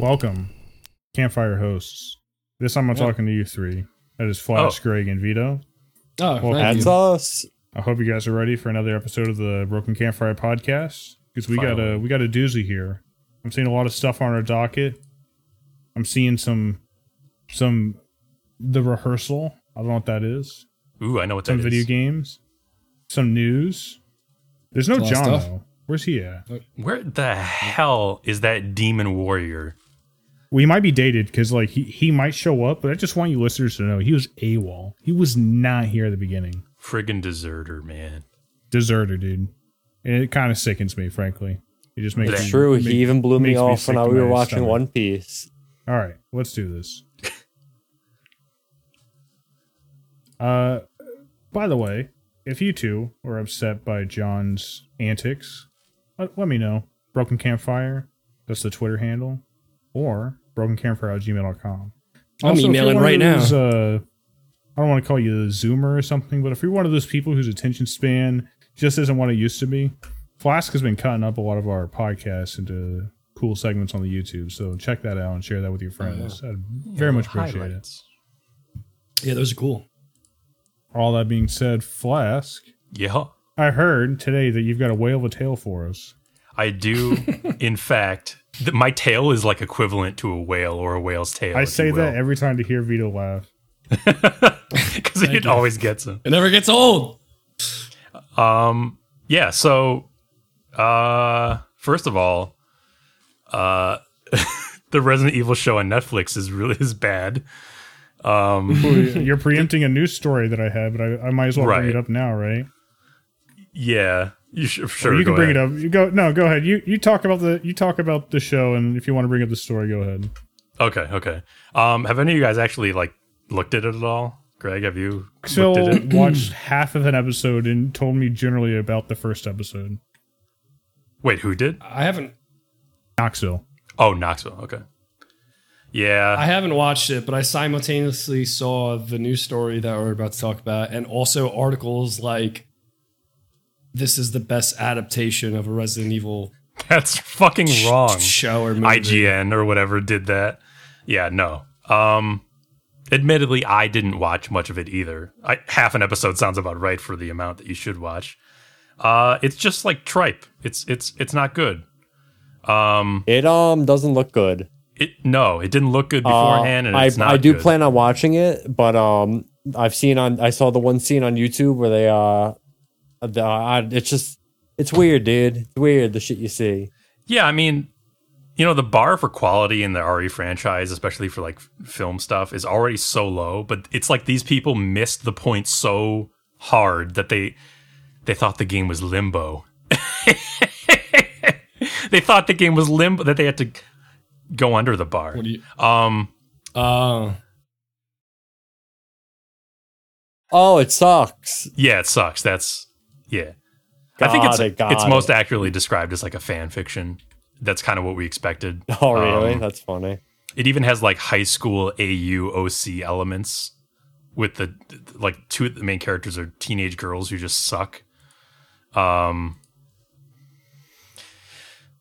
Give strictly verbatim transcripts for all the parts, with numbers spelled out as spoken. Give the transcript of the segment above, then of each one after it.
Welcome, Campfire hosts. This time I'm yeah. talking to you three. That is Flash, oh. Greg, and Vito. Oh, that's us. I hope you guys are ready for another episode of the Broken Campfire Podcast, because we Finally. got a we got a doozy here. I'm seeing a lot of stuff on our docket. I'm seeing some some the rehearsal. I don't know what that is. Ooh, I know what that is. Some video games. Some news. There's no Jono. Where's he at? Where the hell is that demon warrior? We might be dated because like he, he might show up, but I just want you listeners to know he was AWOL. He was not here at the beginning. Friggin' deserter, man. Deserter, dude. And it kind of sickens me, frankly. It just makes It's me, true. It he even blew me off when we were watching stomach. One Piece. All right, let's do this. uh, by the way, if you two are upset by John's antics, let, let me know. Broken Campfire. That's the Twitter handle. Or broken campfire at gmail dot com. I'm also, emailing right those, now. Uh, I don't want to call you a Zoomer or something, but if you're one of those people whose attention span just isn't what it used to be, Flask has been cutting up a lot of our podcasts into cool segments on the YouTube. So check that out and share that with your friends. Yeah. I'd very yeah, much appreciate highlights. it. Yeah, those are cool. All that being said, Flask. Yeah. I heard today that you've got a whale of a tale for us. I do, in fact. Th- my tail is like equivalent to a whale or a whale's tail. I say that every time to hear Vito laugh. Because it you. always gets him. It never gets old. Um. Yeah, so uh, first of all, uh, the Resident Evil show on Netflix is really is bad. Um, You're preempting a news story that I had, but I, I might as well right. bring it up now, right? Yeah. You should, sure. Or you can bring ahead. it up. You go. No, go ahead. You you talk about the you talk about the show, and if you want to bring up the story, go ahead. Okay. Okay. Um, have any of you guys actually like looked at it at all? Greg, have you? So looked at it? Watched half of an episode and told me generally about the first episode. Wait, who did? I haven't. Knoxville. Oh, Knoxville. Okay. Yeah, I haven't watched it, but I simultaneously saw the news story that we're about to talk about, and also articles like, this is the best adaptation of a Resident Evil. That's fucking sh- wrong. Show or movie. I G N or whatever did that. Yeah, no. Um, admittedly, I didn't watch much of it either. I, half an episode sounds about right for the amount that you should watch. Uh, it's just like tripe. It's it's it's not good. Um, it um doesn't look good. It no, it didn't look good beforehand, uh, and it's I, not. I do good. plan on watching it, but um, I've seen on I saw the one scene on YouTube where they uh. The, I, it's just, it's weird, dude. It's weird, the shit you see. Yeah, I mean, you know, the bar for quality in the R E franchise, especially for like film stuff, is already so low. But it's like these people missed the point so hard that they they thought the game was limbo. They thought the game was limbo, that they had to go under the bar. What do you? Um. Uh. Oh, it sucks. Yeah, it sucks. That's. Yeah, got I think it's it, it's it. most accurately described as like a fan fiction. That's kind of what we expected. Oh, really? Um, That's funny. It even has like high school A U O C elements with the like two of the main characters are teenage girls who just suck. Um,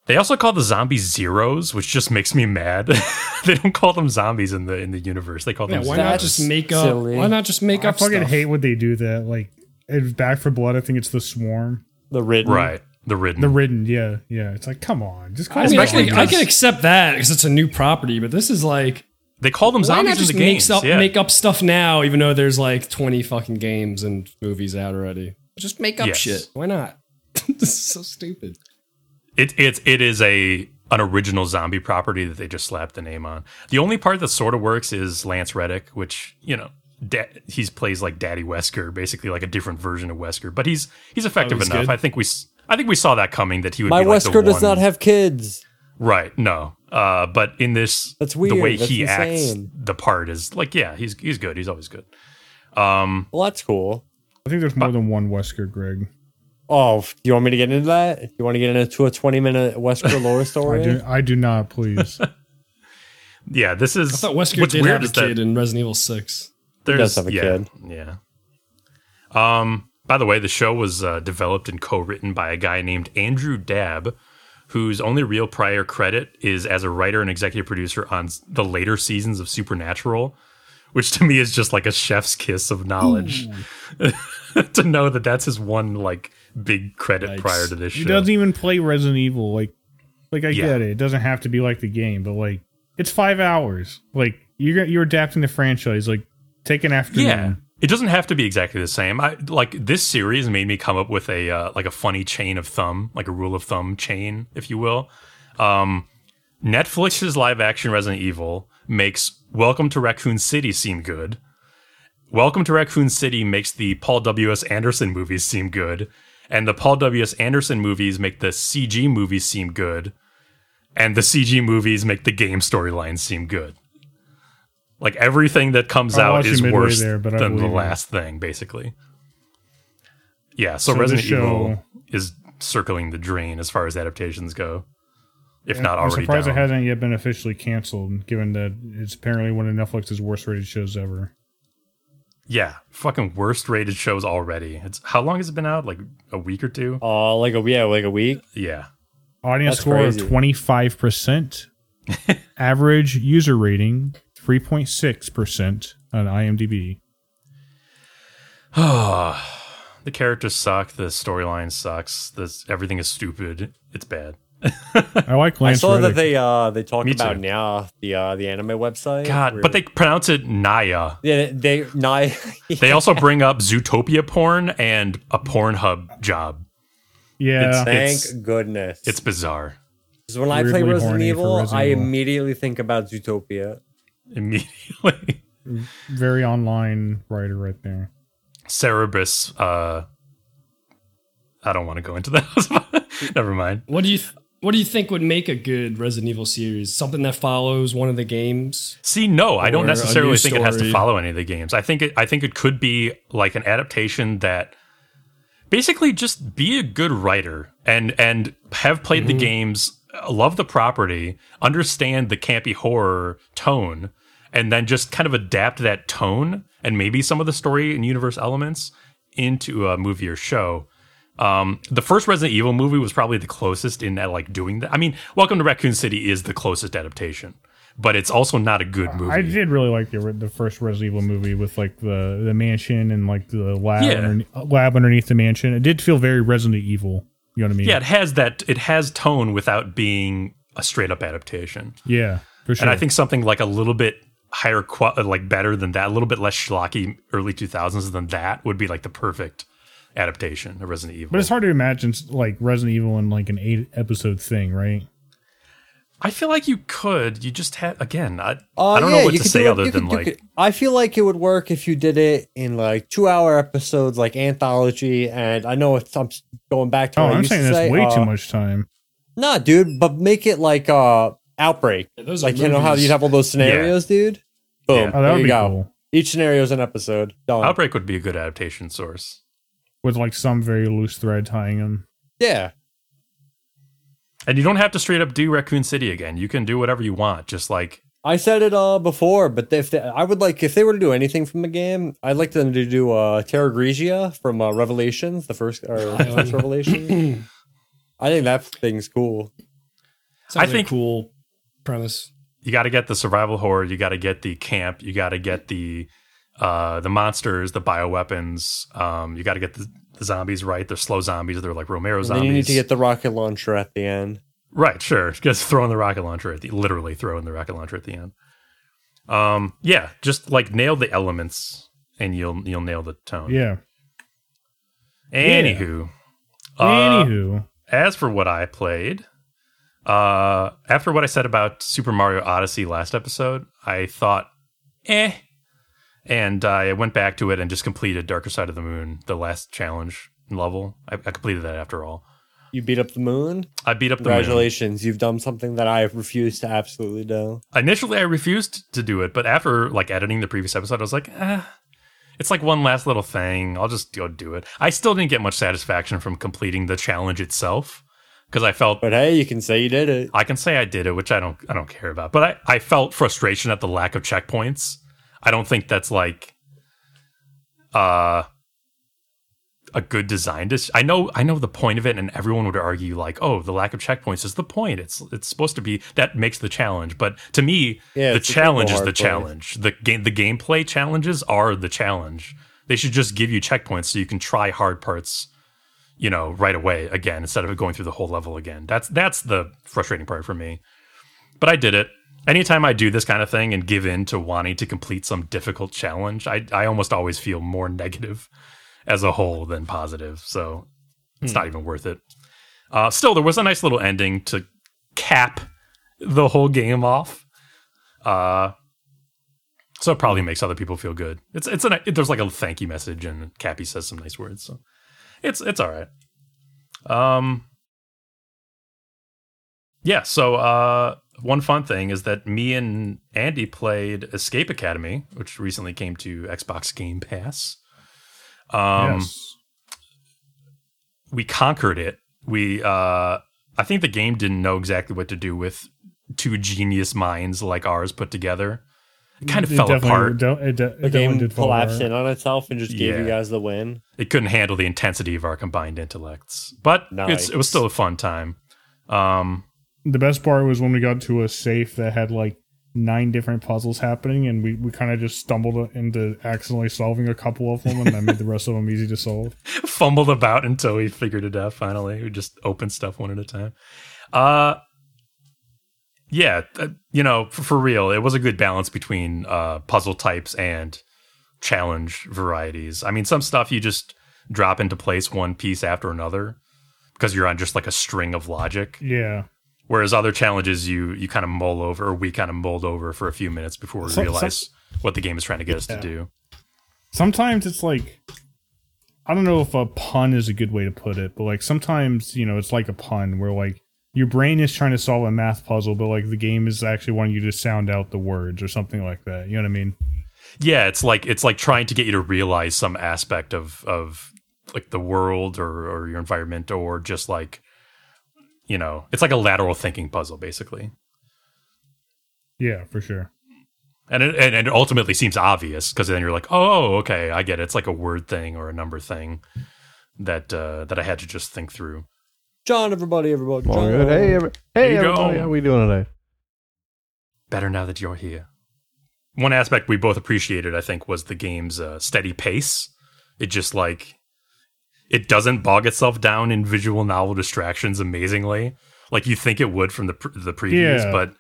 they also call the zombies zeros, which just makes me mad. They don't call them zombies in the in the universe. They call yeah, them. Why zeros. not just make up? Silly. Why not just make I up? I fucking stuff. hate when they do that. Like. It's Back for Blood. I think it's the Swarm. The Ridden. Right. The Ridden. The Ridden. Yeah. Yeah. It's like, come on. Just call I, mean, I, can, I can accept that because it's a new property, but this is like. They call them zombies in the games. Why not just make up stuff now, even though there's like twenty fucking games and movies out already? Just make up yes. shit. Why not? This is so stupid. It, it, it is a an original zombie property that they just slapped the name on. The only part that sort of works is Lance Reddick, which, you know. Da- he plays like Daddy Wesker, basically like a different version of Wesker, but he's he's effective oh, he's enough. Good. I think we I think we saw that coming that he would. My be like Wesker the does one. not have kids, right? No, uh, but in this, that's weird. The way that's he insane. acts, the part is like, yeah, he's he's good. He's always good. Um, well, that's cool. I think there's more but, than one Wesker, Greg. Oh, do you want me to get into that? Do you want to get into a twenty minute Wesker lore story? I do. I do not, please. Yeah, this is. I thought Wesker did have a kid that, in Resident Evil six. There's, he does have a yeah, kid. Yeah. Um, by the way, the show was uh, developed and co-written by a guy named Andrew Dabb, whose only real prior credit is as a writer and executive producer on the later seasons of Supernatural, which to me is just like a chef's kiss of knowledge. To know that that's his one like big credit Yikes. prior to this show. He doesn't even play Resident Evil. Like, like I yeah. get it. It doesn't have to be like the game, but like it's five hours. Like you're you're adapting the franchise. Like take an afternoon. Yeah. It doesn't have to be exactly the same. I like this series made me come up with a uh, like a funny chain of thumb, like a rule of thumb chain, if you will. Um, Netflix's live action Resident Evil makes Welcome to Raccoon City seem good. Welcome to Raccoon City makes the Paul W S. Anderson movies seem good, and the Paul W S. Anderson movies make the C G movies seem good, and the C G movies make the game storylines seem good. Like everything that comes I'll out is worse there, than the last it. thing, basically. Yeah, so, so Resident Evil is circling the drain as far as adaptations go, if yeah, not already. I'm surprised down. It hasn't yet been officially canceled, given that it's apparently one of Netflix's worst rated shows ever. Yeah, fucking worst rated shows already. It's how long has it been out? Like a week or two? Oh, uh, like a yeah, like a week. Yeah. Audience That's score crazy. of twenty-five percent. Average user rating. three point six percent on IMDb. The characters suck. The storyline sucks. This, everything is stupid. It's bad. I like Lance I saw Reddick. that they uh, they talked Me about too. Naya, the uh, the anime website. God, where... but they pronounce it Naya. Yeah, they Naya. yeah. They also bring up Zootopia porn and a Pornhub job. Yeah, it's, thank it's, goodness. It's bizarre. Because when Weirdly I play Resident Evil, Resident I immediately think about Zootopia. Immediately. Very online writer right there. Cerebus, uh I don't want to go into that. Never mind. What do you th- what do you think would make a good Resident Evil series? Something that follows one of the games? See, no, I don't necessarily think story. it has to follow any of the games. I think it I think it could be like an adaptation that basically just be a good writer and and have played mm-hmm. the games. Love the property, understand the campy horror tone, and then just kind of adapt that tone and maybe some of the story and universe elements into a movie or show. Um, the first Resident Evil movie was probably the closest in that, like doing that. I mean, Welcome to Raccoon City is the closest adaptation, but it's also not a good movie. I did really like the the first Resident Evil movie with like the, the mansion and like the lab yeah. under, lab underneath the mansion. It did feel very Resident Evil. You know what I mean? Yeah, it has that. It has tone without being a straight up adaptation. Yeah, for sure. And I think something like a little bit higher, like better than that, a little bit less schlocky early two thousands than that would be like the perfect adaptation of Resident Evil. But it's hard to imagine like Resident Evil in like an eight episode thing, right? I feel like you could. You just have again. I, uh, I don't yeah, know what to say other than like. I feel like it would work if you did it in like two-hour episodes, like anthology. And I know it's I'm going back to. Oh, what I'm I used saying to that's say, way uh, too much time. Nah, dude, but make it like uh Outbreak. Yeah, those like you movies. know how you'd have all those scenarios, yeah. dude. Boom, yeah. oh, there you go. Cool. Each scenario is an episode. Done. Outbreak would be a good adaptation source, with like some very loose thread tying them. Yeah. And you don't have to straight up do Raccoon City again. You can do whatever you want. Just like I said it uh, before, but if they, I would like if they were to do anything from the game, I'd like them to do uh, Terra Grigia from uh, Revelations, the first or the first Revelation. I think that thing's cool. Sounds I like think a cool premise. You got to get the survival horror. You got to get the camp. You got to get the uh, the monsters, the bioweapons. Um, you got to get the. The zombies, right? They're slow zombies. They're like Romero zombies. You need to get the rocket launcher at the end. Right, sure. Just throwing the rocket launcher at the literally throwing the rocket launcher at the end. Um, yeah, just like nail the elements and you'll you'll nail the tone. Yeah. Anywho. Yeah. Uh, Anywho. As for what I played, uh, after what I said about Super Mario Odyssey last episode, I thought, eh. And uh, I went back to it and just completed Darker Side of the Moon, the last challenge level. I, I completed that after all. You beat up the moon? I beat up the moon. Congratulations. You've done something that I refused to absolutely do. Initially, I refused to do it. But after like editing the previous episode, I was like, eh, it's like one last little thing. I'll just go do it. I still didn't get much satisfaction from completing the challenge itself. Because I felt, but hey, you can say you did it. I can say I did it, which I don't I don't care about. But I, I felt frustration at the lack of checkpoints. I don't think that's like, uh, a good design decision. I know, I know the point of it, and everyone would argue like, "Oh, the lack of checkpoints is the point. It's it's supposed to be that makes the challenge." But to me, yeah, the challenge is the challenge. The game, the gameplay challenges are the challenge. They should just give you checkpoints so you can try hard parts, you know, right away again instead of going through the whole level again. That's that's the frustrating part for me. But I did it. Anytime I do this kind of thing and give in to wanting to complete some difficult challenge, I I almost always feel more negative as a whole than positive, so it's hmm. not even worth it. Uh, still, there was a nice little ending to cap the whole game off, uh, so it probably makes other people feel good. It's it's an it, there's like a thank you message, and Cappy says some nice words, so it's it's all right. Um, yeah. So uh, one fun thing is that me and Andy played Escape Academy, which recently came to Xbox Game Pass. Um, yes. We conquered it. We, uh, I think the game didn't know exactly what to do with two genius minds like ours put together. It kind of it fell apart. Don't, it de- the it game did collapsed in on itself and just gave yeah. you guys the win. It couldn't handle the intensity of our combined intellects, but nice. it's, it was still a fun time. Um, the best part was when we got to a safe that had like nine different puzzles happening, and we, we kind of just stumbled into accidentally solving a couple of them, and then made the rest of them easy to solve. Fumbled about until we figured it out finally. We just opened stuff one at a time. Uh, yeah, uh, you know, for, for real, it was a good balance between uh, puzzle types and challenge varieties. I mean, some stuff you just drop into place one piece after another because you're on just like a string of logic. Yeah. Whereas other challenges, you you kind of mull over, or we kind of mulled over for a few minutes before we some, realize some, what the game is trying to get yeah. us to do. Sometimes it's like, I don't know if a pun is a good way to put it, but like sometimes, you know, it's like a pun where like your brain is trying to solve a math puzzle, but like the game is actually wanting you to sound out the words or something like that. You know what I mean? Yeah, it's like it's like trying to get you to realize some aspect of of like the world or, or your environment, or just like, you know, it's like a lateral thinking puzzle, basically. Yeah, for sure. And it, and, and it ultimately seems obvious, because then you're like, oh, okay, I get it. It's like a word thing or a number thing that uh, that I had to just think through. John, everybody, everybody. John, good. Hey, every- hey everybody, go. How are we doing today? Better now that you're here. One aspect we both appreciated, I think, was the game's uh, steady pace. It just like... It doesn't bog itself down in visual novel distractions amazingly, like you think it would from the pre- the previews, yeah. but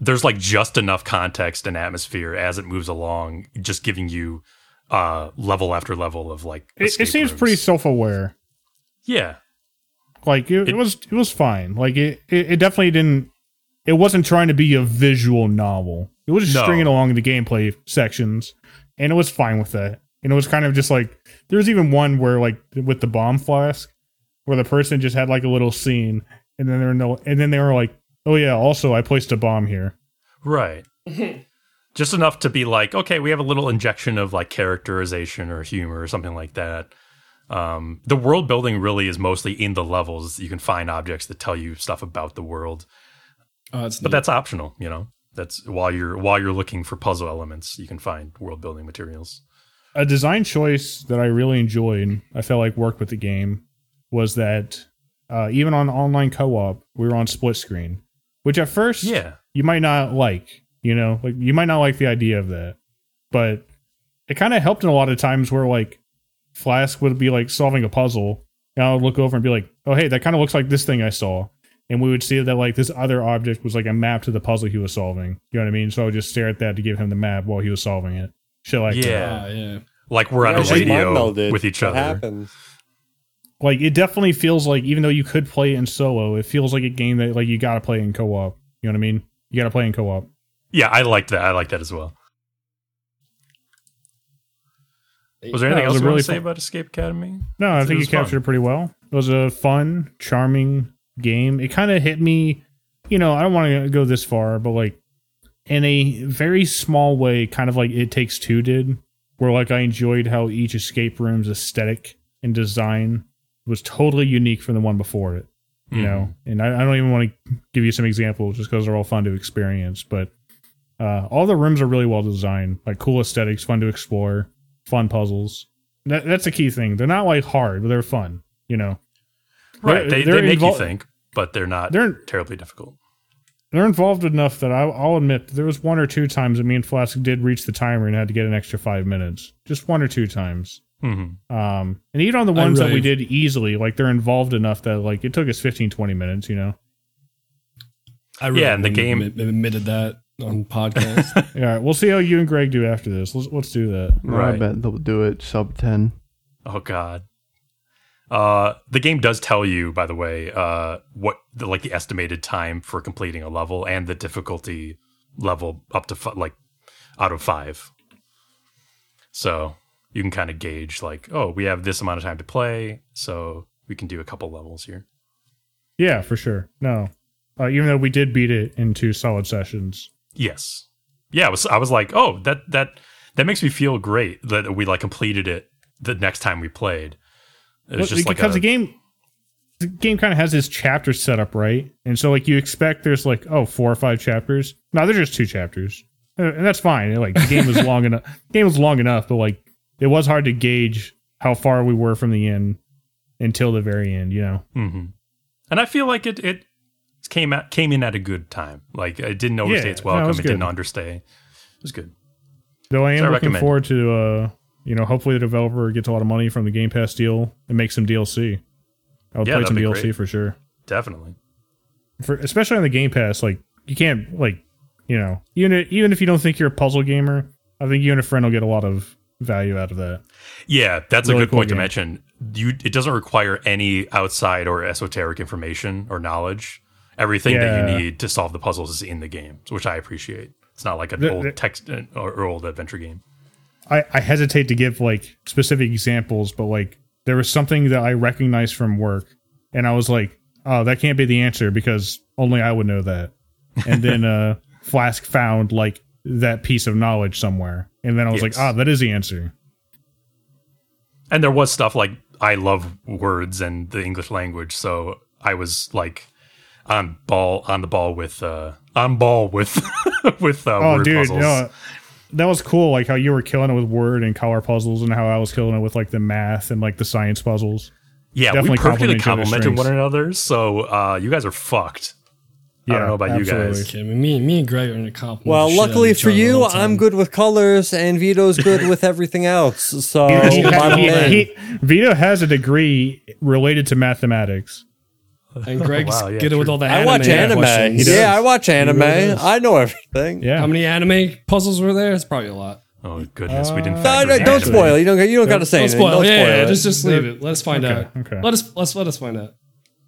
there's like just enough context and atmosphere as it moves along, just giving you uh, level after level of like. It, it seems rooms. pretty self-aware. Yeah, like it, it, it was it was fine. Like it, it, it definitely didn't. It wasn't trying to be a visual novel. It was just no. stringing along the gameplay sections, and it was fine with that. And it was kind of just like, there was even one where like with the bomb flask, where the person just had like a little scene, and then there were no, and then they were like, oh yeah, also I placed a bomb here. Right. Just enough to be like, okay, we have a little injection of like characterization or humor or something like that. Um, the world building really is mostly in the levels. You can find objects that tell you stuff about the world, oh, that's but neat. That's optional. You know, that's while you're while you're looking for puzzle elements, you can find world building materials. A design choice that I really enjoyed, I felt like worked with the game, was that uh, even on online co-op, we were on split screen, which at first yeah. you might not like, you know, like you might not like the idea of that, but it kind of helped in a lot of times where like Flask would be like solving a puzzle, and I would look over and be like, oh, hey, that kind of looks like this thing I saw. And we would see that like this other object was like a map to the puzzle he was solving. You know what I mean? So I would just stare at that to give him the map while he was solving it. Shit like yeah. that. Yeah. Like we're yeah, on a radio with each that other. Happens. Like it definitely feels like, even though you could play it in solo, it feels like a game that like you got to play in co-op. You know what I mean? You got to play in co-op. Yeah, I like that. I like that as well. Was there anything no, else you really want to say fun. about Escape Academy? No, I, I think you captured fun. it pretty well. It was a fun, charming game. It kind of hit me, you know, I don't want to go this far, but like in a very small way, kind of like It Takes Two did, where like I enjoyed how each escape room's aesthetic and design was totally unique from the one before it, you mm. know. And I, I don't even want to give you some examples just because they're all fun to experience. But uh, all the rooms are really well designed, like cool aesthetics, fun to explore, fun puzzles. That, that's a key thing. They're not like hard, but they're fun, you know? Right. They're, they, they're they make invol- you think, but they're not they're, terribly difficult. They're involved enough that I, I'll admit there was one or two times that me and Flask did reach the timer and had to get an extra five minutes. Just one or two times. Mm-hmm. Um, and even on the ones really, that we did easily, like they're involved enough that like it took us fifteen, twenty minutes, you know? I really yeah, and the game admitted that on podcast. All right, we'll see how you and Greg do after this. Let's let's do that. Right. I bet they'll do it sub ten. Oh God. Uh, the game does tell you, by the way, uh, what the, like the estimated time for completing a level and the difficulty level up to f- like out of five. So you can kind of gauge like, oh, we have this amount of time to play, so we can do a couple levels here. Yeah, for sure. No. Uh, even though we did beat it in two solid sessions. Yes. Yeah, I was, I was like, oh, that that that makes me feel great that we like completed it the next time we played. It was well, just because like a, the game the game kind of has this chapter set up, right? And so like you expect there's like, oh, four or five chapters. No, there's just two chapters. And that's fine. Like the game was long enough. The game was long enough, but like it was hard to gauge how far we were from the end until the very end, you know. Mm-hmm. And I feel like it it Came out, came in at a good time. Like I didn't overstay yeah, its welcome. No, it, it didn't understay. It was good. Though I am so I looking forward it. to, uh, you know, hopefully the developer gets a lot of money from the Game Pass deal and makes some D L C. I would yeah, play some D L C great. for sure. Definitely. For especially on the Game Pass, like you can't, like you know, even even if you don't think you're a puzzle gamer, I think you and a friend will get a lot of value out of that. Yeah, that's really a good cool point game. to mention. You it doesn't require any outside or esoteric information or knowledge. Everything yeah. that you need to solve the puzzles is in the game, which I appreciate. It's not like an the, old the, text or old adventure game. I, I hesitate to give like specific examples, but like there was something that I recognized from work, and I was like, "Oh, that can't be the answer because only I would know that." And then uh, Flask found like that piece of knowledge somewhere, and then I was yes. like, "Ah, oh, that is the answer." And there was stuff like I love words and the English language, so I was like. On ball, on the ball with, uh, on ball with, with uh, oh, word dude, puzzles. No, that was cool. Like how you were killing it with word and color puzzles, and how I was killing it with like the math and like the science puzzles. Yeah, Definitely we perfectly complemented one another. So uh, you guys are fucked. Yeah, I don't know about absolutely. you guys. Okay, me, me, and Greg are in a compliment. Well, luckily for you, I'm good with colors, and Vito's good with everything else. So he, he, he, Vito has a degree related to mathematics. And Greg's oh, wow, yeah, good true. with all the anime. I watch anime. Yeah, I watch anime. I know everything. Yeah. How many anime puzzles were there? It's probably a lot. Oh, goodness. Uh, we didn't find no, no, Don't spoil. You don't, you don't got to say anything. Spoil. Don't yeah, spoil yeah, it. Just, just leave it. Let us find okay, out. Okay. Let us, let's, let us find out.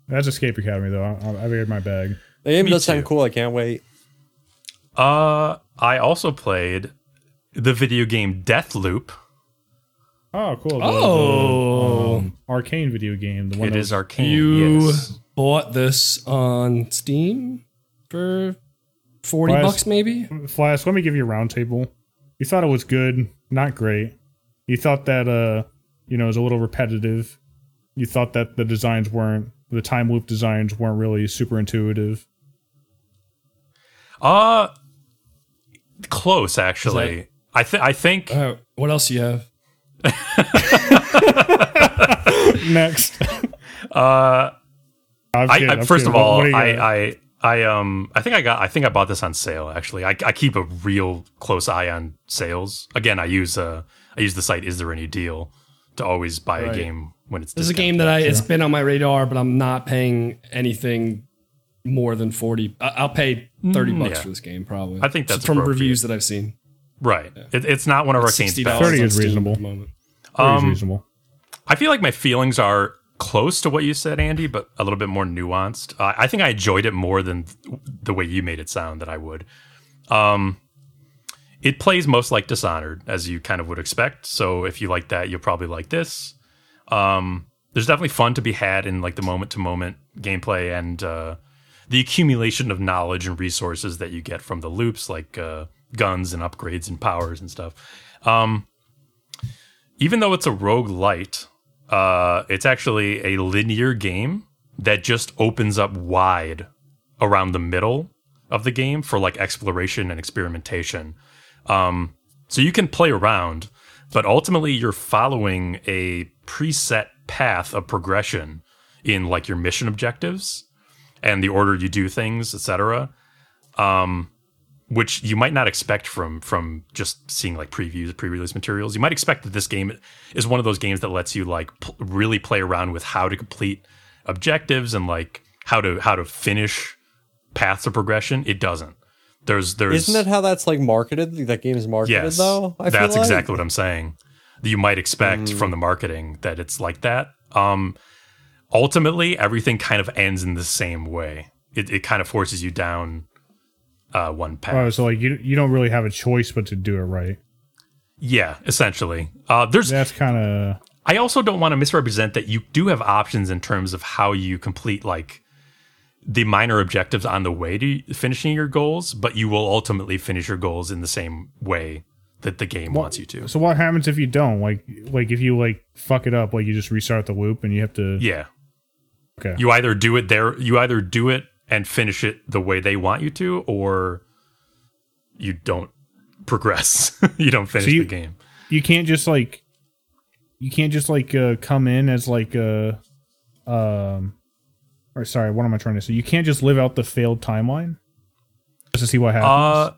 That's Escape Academy, though. I reared my bag. The game does sound cool. I can't wait. Uh, I also played the video game Deathloop. Oh, cool. Oh. The, um, Arcane video game. The one it is Arcane, You... Yes. Bought this on Steam for forty Flash, bucks, maybe. Flash, let me give you a roundtable. You thought it was good, not great. You thought that uh, you know, it was a little repetitive. You thought that the designs weren't the time loop designs weren't really super intuitive. Uh close actually. That, I think. I think. Uh, what else do you have? Next. uh. I, I, first kidding. of all, I, I, I, um, I think I got, I think I bought this on sale. Actually, I, I keep a real close eye on sales. Again, I use, uh, I use the site Is There Any Deal to always buy right. a game when it's. This is a game that I, it's been on my radar, but I'm not paying anything more than forty. I'll pay thirty bucks yeah. for this game probably. I think that's so from reviews that I've seen. Right, yeah. it, it's not one of our games. Thirty is reasonable. Um, reasonable. I feel like my feelings are. Close to what you said, Andy, but a little bit more nuanced. Uh, I think I enjoyed it more than th- the way you made it sound that I would. Um, it plays most like Dishonored, as you kind of would expect. So if you like that, you'll probably like this. Um, there's definitely fun to be had in like the moment-to-moment gameplay and uh, the accumulation of knowledge and resources that you get from the loops, like uh, guns and upgrades and powers and stuff. Um, even though it's a roguelite, Uh, it's actually a linear game that just opens up wide around the middle of the game for like exploration and experimentation. Um, so you can play around, But ultimately, you're following a preset path of progression in like your mission objectives and the order you do things, et cetera. Um, which you might not expect from from just seeing like previews, pre-release materials. You might expect that this game is one of those games that lets you like p- really play around with how to complete objectives and like how to how to finish paths of progression. It doesn't. There's there's isn't that how that's like marketed? That game is marketed yes, though. I that's feel like. Exactly what I'm saying. You might expect mm. from the marketing that it's like that. Um, ultimately, everything kind of ends in the same way. It it kind of forces you down uh, one path. Oh, so like you you don't really have a choice but to do it right. Yeah, essentially. Uh, there's that's kind of. I also don't want to misrepresent that you do have options in terms of how you complete like the minor objectives on the way to finishing your goals, but you will ultimately finish your goals in the same way that the game what, wants you to. So what happens if you don't? Like, like if you like fuck it up, like you just restart the loop and you have to. Yeah. Okay. You either do it there, you either do it and finish it the way they want you to, or you don't progress. You don't finish so you, the game. You can't just like, you can't just like uh, come in as like a, uh, um, Or sorry, what am I trying to say? You can't just live out the failed timeline just to see what happens? Uh,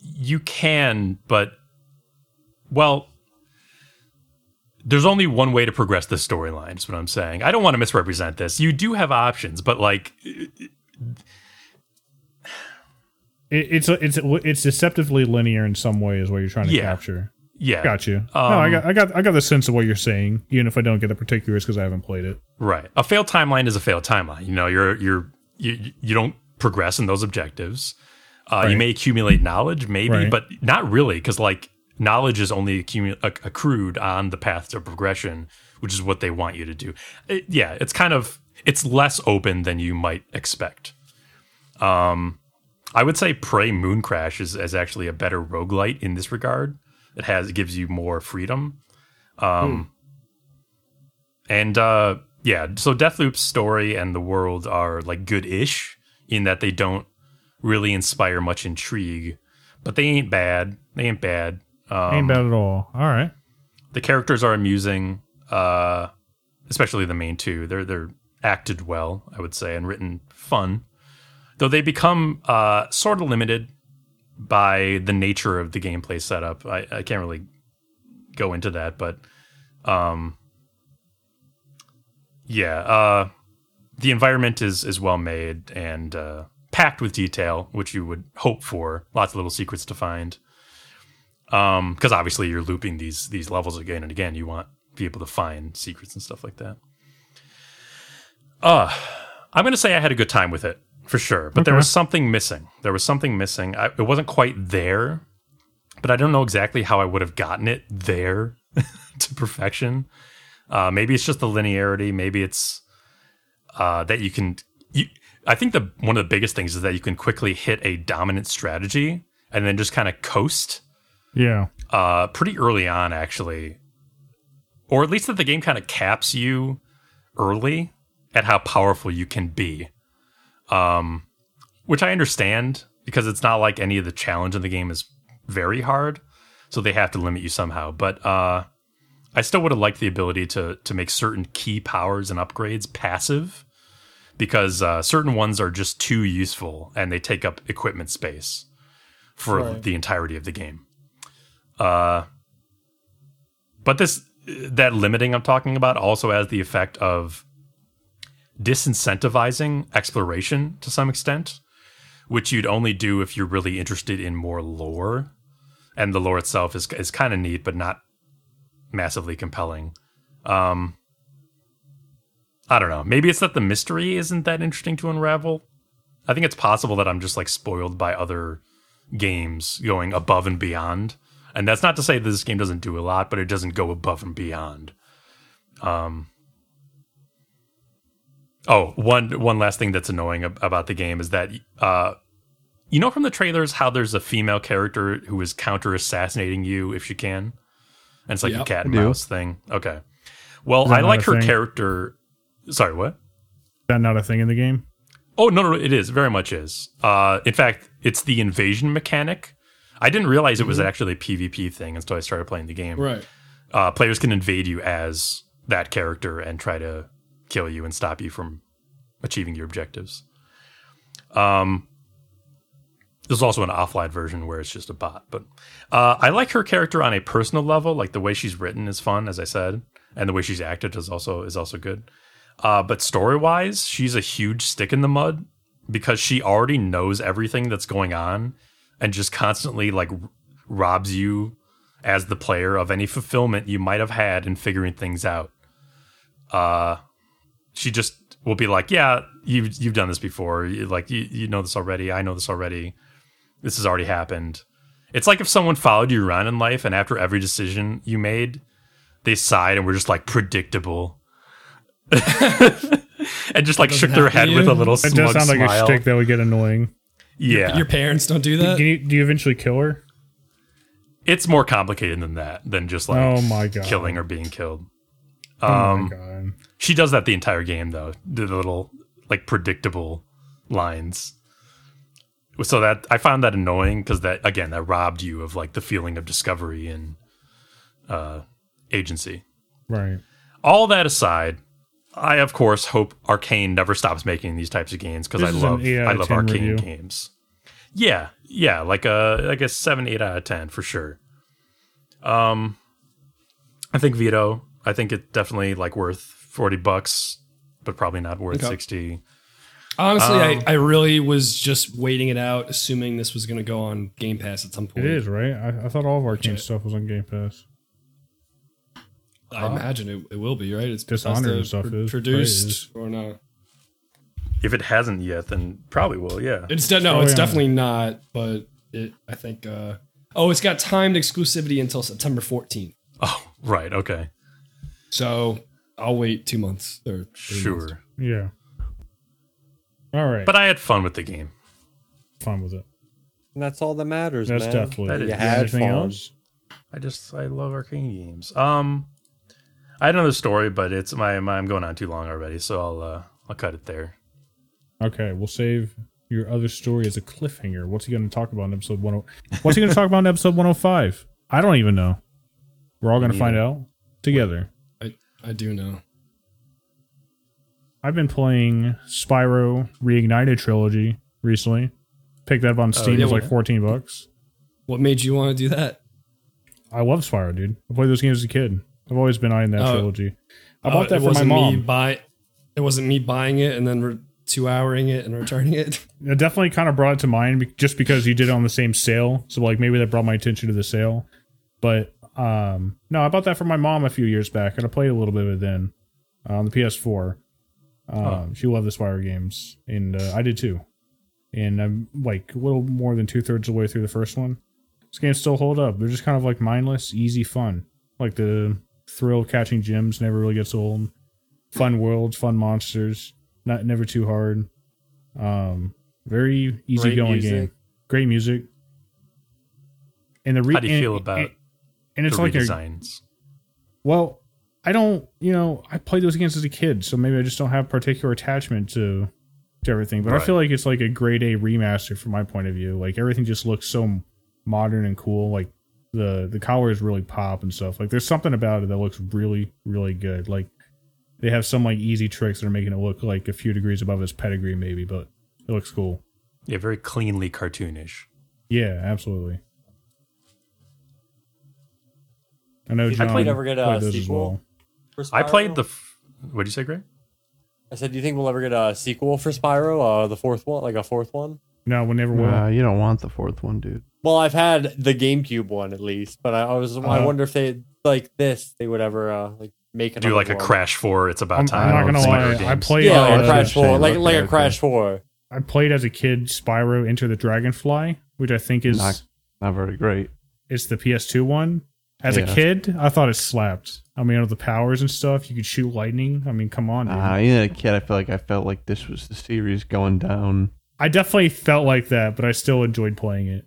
you can, but, well, there's only one way to progress the storyline is what I'm saying. I don't want to misrepresent this. You do have options, but, like... It, it's, it's it's deceptively linear in some way is what you're trying to yeah. capture. Yeah. Got you. Um, no, I got I got I got the sense of what you're saying, even if I don't get the particulars because I haven't played it. Right. A failed timeline is a failed timeline. You know, you're you're you, you don't progress in those objectives. Uh, right. You may accumulate knowledge, maybe, right. but not really, because like knowledge is only accumul- accrued on the path to progression, which is what they want you to do. It, yeah, it's kind of it's less open than you might expect. Um, I would say Prey Moon Crash is, is actually a better roguelite in this regard. It has it gives you more freedom, um, hmm. and uh, yeah. So Deathloop's story and the world are like good-ish in that they don't really inspire much intrigue, but they ain't bad. They ain't bad. Um, ain't bad at all. All right. The characters are amusing, uh, especially the main two. They're they're acted well, I would say, and written fun, though they become uh, sort of limited by the nature of the gameplay setup. I, I can't really go into that, but um, yeah, uh, the environment is is well made and uh, packed with detail, which you would hope for. Lots of little secrets to find, because um, obviously you're looping these these levels again and again. You want people to find secrets and stuff like that. Uh, I'm going to say I had a good time with it. For sure, but okay. there was something missing. There was something missing. I, it wasn't quite there, but I don't know exactly how I would have gotten it there to perfection. Uh, maybe it's just the linearity. Maybe it's uh, that you can... You, I think the one of the biggest things is that you can quickly hit a dominant strategy and then just kind of coast. Yeah. Uh, pretty early on, actually. Or at least that the game kind of caps you early at how powerful you can be. Um, which I understand, because it's not like any of the challenge in the game is very hard, so they have to limit you somehow. But uh, I still would have liked the ability to to make certain key powers and upgrades passive, because uh, certain ones are just too useful and they take up equipment space for right. the entirety of the game. Uh, but this that limiting I'm talking about also has the effect of disincentivizing exploration to some extent, which you'd only do if you're really interested in more lore, and the lore itself is is kind of neat but not massively compelling. um I don't know, maybe it's that the mystery isn't that interesting to unravel. I think it's possible that I'm just like spoiled by other games going above and beyond, and that's not to say that this game doesn't do a lot, but it doesn't go above and beyond. um Oh, one one last thing that's annoying about the game is that, uh, you know from the trailers how there's a female character who is counter-assassinating you if she can? And it's like yep, a cat and mouse thing. Okay. Well, I like her thing? character... Sorry, what? Is that not a thing in the game? Oh, no, no, it is. Very much is. Uh, in fact, it's the invasion mechanic I didn't realize it was actually a PvP thing until I started playing the game. Right. Uh, players can invade you as that character and try to kill you and stop you from achieving your objectives. Um, there's also an offline version where it's just a bot. But uh, I like her character on a personal level. Like the way she's written is fun, as I said, and the way she's acted is also is also good. Uh, but story-wise, she's a huge stick in the mud because she already knows everything that's going on and just constantly like robs you as the player of any fulfillment you might have had in figuring things out. Uh, she just will be like, yeah, you've, you've done this before. You, like, you, you know this already. I know this already. This has already happened. It's like if someone followed you around in life and after every decision you made, they sighed and were just like, predictable. And just like shook their head with a little smug smile. It does sound like a shtick that would get annoying. Yeah. Your, your parents don't do that? Do you, do you eventually kill her? It's more complicated than that, than just like oh my God. killing or being killed. Um, oh my God. She does that the entire game, though. The little like predictable lines. So that I found that annoying because that, again, that robbed you of like the feeling of discovery and uh, agency. Right. All that aside, I, of course, hope Arcane never stops making these types of games because I love I love Arcane review. games. Yeah, yeah, like a like a seven, eight out of ten for sure. Um, I think Vito. I think it's definitely like worth forty bucks, but probably not worth okay. sixty. Honestly, um, I, I really was just waiting it out, assuming this was going to go on Game Pass at some point. It is, right? I, I thought all of Arcane yeah. stuff was on Game Pass. I imagine it, it will be, right? It's Dishonored stuff pr- is produced praise. Or not. If it hasn't yet, then probably will. Yeah, it's de- no, oh, it's yeah. definitely not. But it, I think. Uh, oh, it's got timed exclusivity until September fourteenth. Oh, right. Okay. So I'll wait two months. Or sure. Months. Yeah. All right. But I had fun with the game. Fun with it. And that's all that matters. That's man. definitely. That you had fun. Else? I just I love Arcane games. Um. I had another story, but it's my, my I'm going on too long already, so I'll uh, I'll cut it there. Okay, we'll save your other story as a cliffhanger. What's he going to talk about in episode one? What's he going to talk about in episode one oh five? I don't even know. We're all going to find out together. I, I do know. I've been playing Spyro Reignited Trilogy recently. Picked that up on Steam. Oh, yeah, it was like fourteen bucks. What made you want to do that? I love Spyro, dude. I played those games as a kid. I've always been eyeing that oh, trilogy. I bought oh, that for my mom. Me buy, it wasn't me buying it and then re- two-houring it and returning it. It definitely kind of brought it to mind just because you did it on the same sale. So like maybe that brought my attention to the sale. But um, no, I bought that for my mom a few years back and I played a little bit of it then uh, on the P S four. Um, oh. She loved the Spyro games and uh, I did too. And I'm like a little more than two-thirds of the way through the first one. This game still hold up. They're just kind of like mindless, easy fun. Like the thrill of catching gems never really gets old. Fun worlds, fun monsters, not never too hard. Um, very easygoing game. Great music. And the re- how do you and, feel about and, and it's the like redesigns? A, well, I don't. You know, I played those games as a kid, so maybe I just don't have particular attachment to to everything. But right. I feel like it's like a grade A remaster from my point of view. Like everything just looks so modern and cool. Like. The the collars really pop and stuff. Like there's something about it that looks really, really good. Like they have some like easy tricks that are making it look like a few degrees above its pedigree, maybe, but it looks cool. Yeah, very cleanly cartoonish. Yeah, absolutely. I know. Did John you played ever get a played sequel? Well. I played the. F- what did you say, Greg? I said, do you think we'll ever get a sequel for Spyro? Uh, the fourth one, like a fourth one? No, we never will. Uh, you don't want the fourth one, dude. Well, I've had the GameCube one at least, but I, I was uh, I wonder if they like this they would ever uh, like make do like one. A Crash Four. It's about I'm, time. I'm not gonna lie, I played yeah, uh, like a Crash Four, like like a Crash Four. I played as a kid Spyro Enter the Dragonfly, which I think is not, not very great. It's the P S two one. As yeah. a kid, I thought it slapped. I mean, with the powers and stuff, you could shoot lightning. I mean, come on. Dude. Uh, yeah, a kid. I felt like I felt like this was the series going down. I definitely felt like that, but I still enjoyed playing it.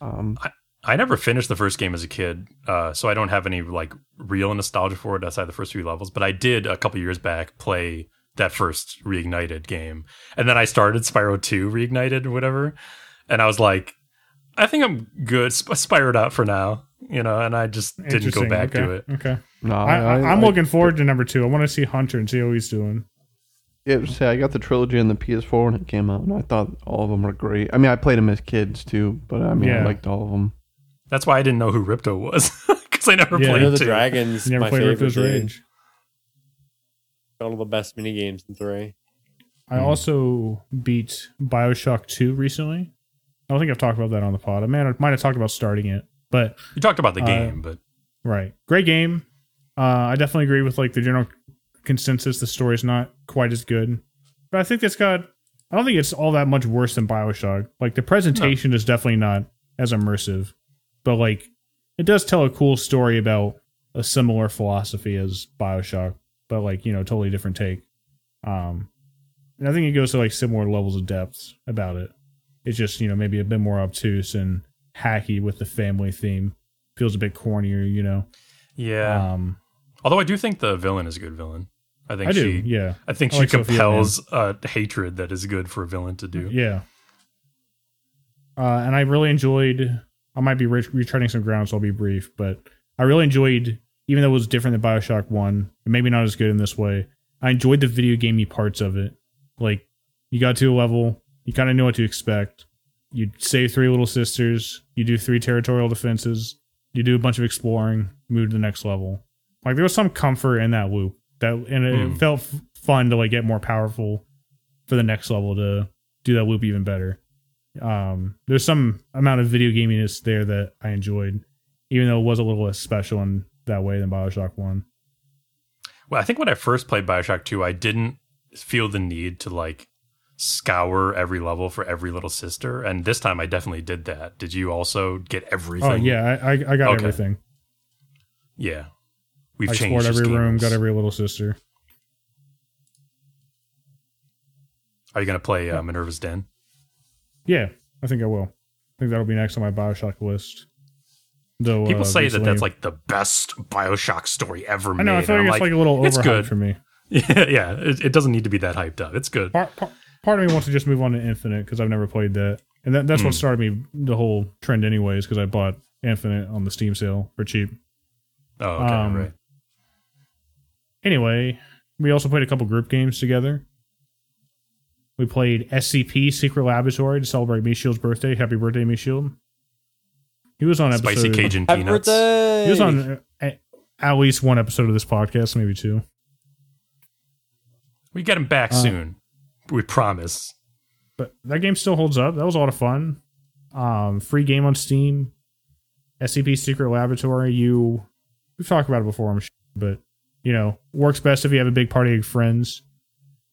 Um, I, I never finished the first game as a kid, uh, so I don't have any like real nostalgia for it outside the first few levels. But I did a couple years back play that first Reignited game, and then I started Spyro two Reignited or whatever, and I was like, I think I'm good. Sp- spired out for now, you know, and I just didn't go back okay. to it. Okay. No, I, I, I, I'm I, looking forward to number two. I want to see Hunter and see how he's doing. Yeah, say I got the trilogy on the P S four when it came out, and I thought all of them were great. I mean, I played them as kids too, but I mean, yeah. I liked all of them. That's why I didn't know who Ripto was, because I never yeah, played Know the two. Dragons. You never my played Ripto's Rage. One of the best mini games in three. I mm. also beat Bioshock two recently. I don't think I've talked about that on the pod. I might have talked about starting it, but you talked about the game, uh, but right, great game. Uh, I definitely agree with like the general consensus. The story's not quite as good, but I think it's got. I don't think it's all that much worse than Bioshock. Like the presentation no. is definitely not as immersive, but like it does tell a cool story about a similar philosophy as Bioshock, but like you know, totally different take. Um, and I think it goes to like similar levels of depth about it. It's just, you know, maybe a bit more obtuse and hacky with the family theme. Feels a bit cornier, you know. Yeah. Um, Although I do think the villain is a good villain. I think I she, do, yeah. I think I she like compels uh, hatred that is good for a villain to do. Yeah. Uh, and I really enjoyed, I might be re- retreading some ground, so I'll be brief, but I really enjoyed, even though it was different than Bioshock one, and maybe not as good in this way, I enjoyed the video gamey parts of it. Like, you got to a level... You kind of know what to expect. You save three little sisters. You do three territorial defenses. You do a bunch of exploring. Move to the next level. Like there was some comfort in that loop. That and it mm. felt f- fun to like get more powerful for the next level to do that loop even better. Um, there's some amount of video gaminess there that I enjoyed, even though it was a little less special in that way than Bioshock One. Well, I think when I first played Bioshock Two, I didn't feel the need to like. Scour every level for every little sister, and this time I definitely did that. Did you also get everything? Oh yeah, I I, I got okay. everything. Yeah, we've I changed every games. room, got every little sister. Are you gonna play uh, Minerva's Den? Yeah, I think I will. I think that'll be next on my Bioshock list. Though people uh, say recently, that that's like the best Bioshock story ever made. I know. I feel like it's like a little overhyped for me. Yeah, yeah. It, it doesn't need to be that hyped up. It's good. Part, part, Part of me wants to just move on to Infinite because I've never played that. And that, that's mm. what started me the whole trend anyways because I bought Infinite on the Steam sale for cheap. Oh, okay, um, right. Anyway, we also played a couple group games together. We played S C P Secret Laboratory to celebrate Miss Shield's birthday. Happy birthday, Miss Shield. He was on episode... Spicy Cajun Happy Peanuts. Birthday! He was on at, at least one episode of this podcast, maybe two. We get him back uh, soon. We promise. But that game still holds up. That was a lot of fun. Um, free game on Steam. S C P Secret Laboratory. You, we've talked about it before, I'm sure, but you know, works best if you have a big party of friends.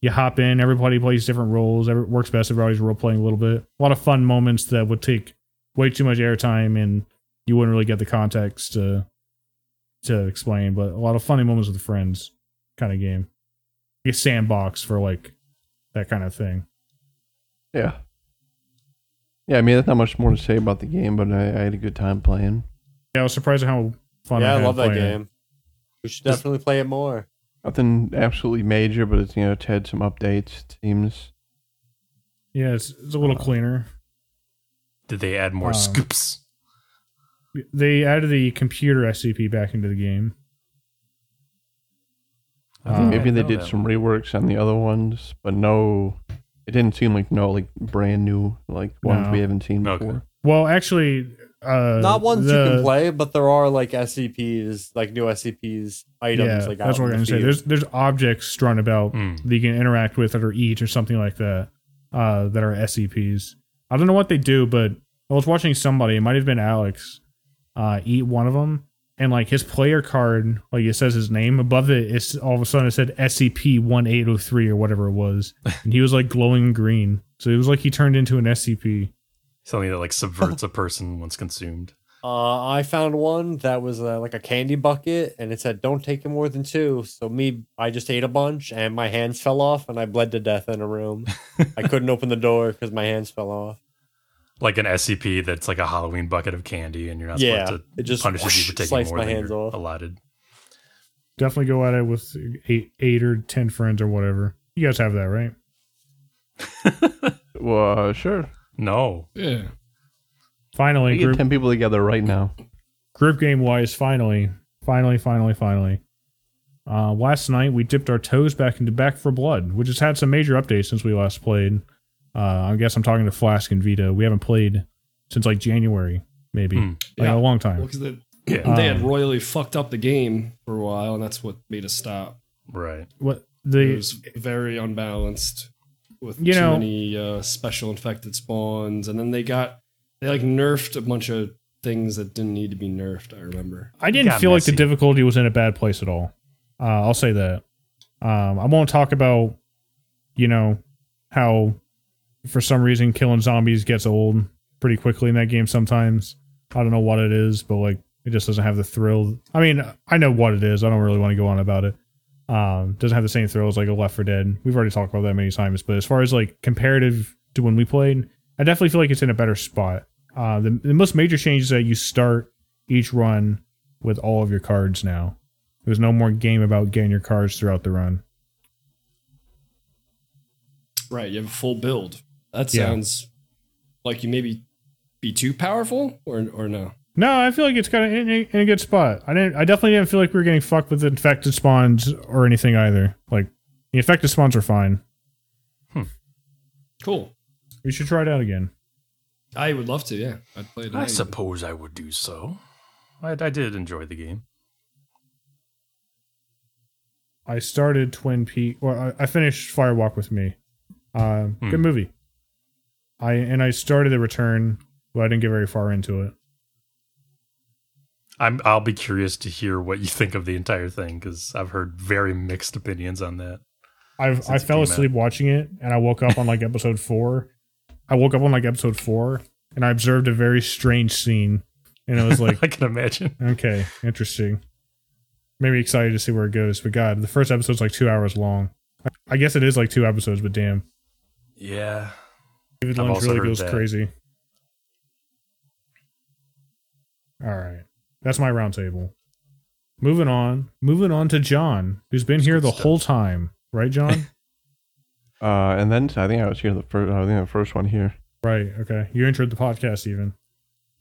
You hop in. Everybody plays different roles. Every, works best if everybody's role playing a little bit. A lot of fun moments that would take way too much airtime, and you wouldn't really get the context to to explain. But a lot of funny moments with friends, kind of game. You sandbox for like. That kind of thing. Yeah. Yeah, I mean, there's not much more to say about the game, but I, I had a good time playing. Yeah, I was surprised at how fun yeah, I had. Yeah, I love that game. It. We should it's definitely play it more. Nothing absolutely major, but it's, you know, it's had some updates, it seems. Yeah, it's, it's a little uh, cleaner. Did they add more um, scoops? They added the computer S C P back into the game. I think maybe I they did some one. reworks on the other ones, but no, it didn't seem like no like brand new like ones no. we haven't seen okay. before. Well, actually, uh, not ones the, you can play, but there are like S C Ps, like new S C Ps items. Yeah, like that's what I'm gonna say. There's there's objects strung about mm. that you can interact with that or eat or something like that uh, that are S C Ps. I don't know what they do, but I was watching somebody. It might have been Alex. Uh, eat one of them. And like his player card, like it says his name above it. It's all of a sudden it said S C P one eight zero three or whatever it was, and he was like glowing green. So it was like he turned into an S C P. Something that like subverts a person once consumed. Uh, I found one that was uh, like a candy bucket, and it said "Don't take more than two." So me, I just ate a bunch, and my hands fell off, and I bled to death in a room. I couldn't open the door because my hands fell off. Like an S C P that's like a Halloween bucket of candy, and you're not yeah, supposed to it just punish whoosh, you for taking more my than hands you're off. Allotted. Definitely go at it with eight, eight or ten friends or whatever. You guys have that, right? Well, uh, sure. No. Yeah. Finally, we get group, ten people together right now. Group game wise, finally, finally, finally, finally. Uh, last night we dipped our toes back into Back for Blood, which has had some major updates since we last played. Uh, I guess I'm talking to Flask and Vito. We haven't played since like January, maybe mm, yeah. like a long time. Well, 'cause they, yeah. they had royally fucked up the game for a while, and that's what made us stop. Right. What the it was very unbalanced with you too know, many uh, special infected spawns, and then they got they like nerfed a bunch of things that didn't need to be nerfed. I remember. I didn't feel messy. Like the difficulty was in a bad place at all. Uh, I'll say that. Um, I won't talk about, you know, how for some reason killing zombies gets old pretty quickly in that game sometimes. I don't know what it is, but like it just doesn't have the thrill. I mean, I know what it is. I don't really want to go on about it. Um, doesn't have the same thrill as like a Left four Dead. We've already talked about that many times, but as far as like comparative to when we played, I definitely feel like it's in a better spot. Uh, the, the most major change is that you start each run with all of your cards now. There's no more game about getting your cards throughout the run. Right, you have a full build. That sounds yeah. like you maybe be too powerful, or or no? No, I feel like it's kind of in, in a good spot. I didn't. I definitely didn't feel like we were getting fucked with the infected spawns or anything either. Like the infected spawns are fine. Hmm. Cool. We should try it out again. I would love to. Yeah, I'd play it. I suppose I would do so. I, I did enjoy the game. I started Twin Peaks. Well, I, I finished Fire Walk with Me. Uh, hmm. Good movie. I and I started The Return, but I didn't get very far into it. I'm. I'll be curious to hear what you think of the entire thing because I've heard very mixed opinions on that. I've. I fell asleep out. watching it, and I woke up on like episode four. I woke up on like episode four, and I observed a very strange scene, and I was like, I can imagine. Okay, interesting. Maybe excited to see where it goes, but God, the first episode's like two hours long. I guess it is like two episodes, but damn. Yeah. David Lynch really goes that. crazy. All right. That's my roundtable. Moving on. Moving on to John, who's been That's here the stuff. whole time. Right, John? uh, and then I think I was here the first, I think the first one here. Right. Okay. You entered the podcast even.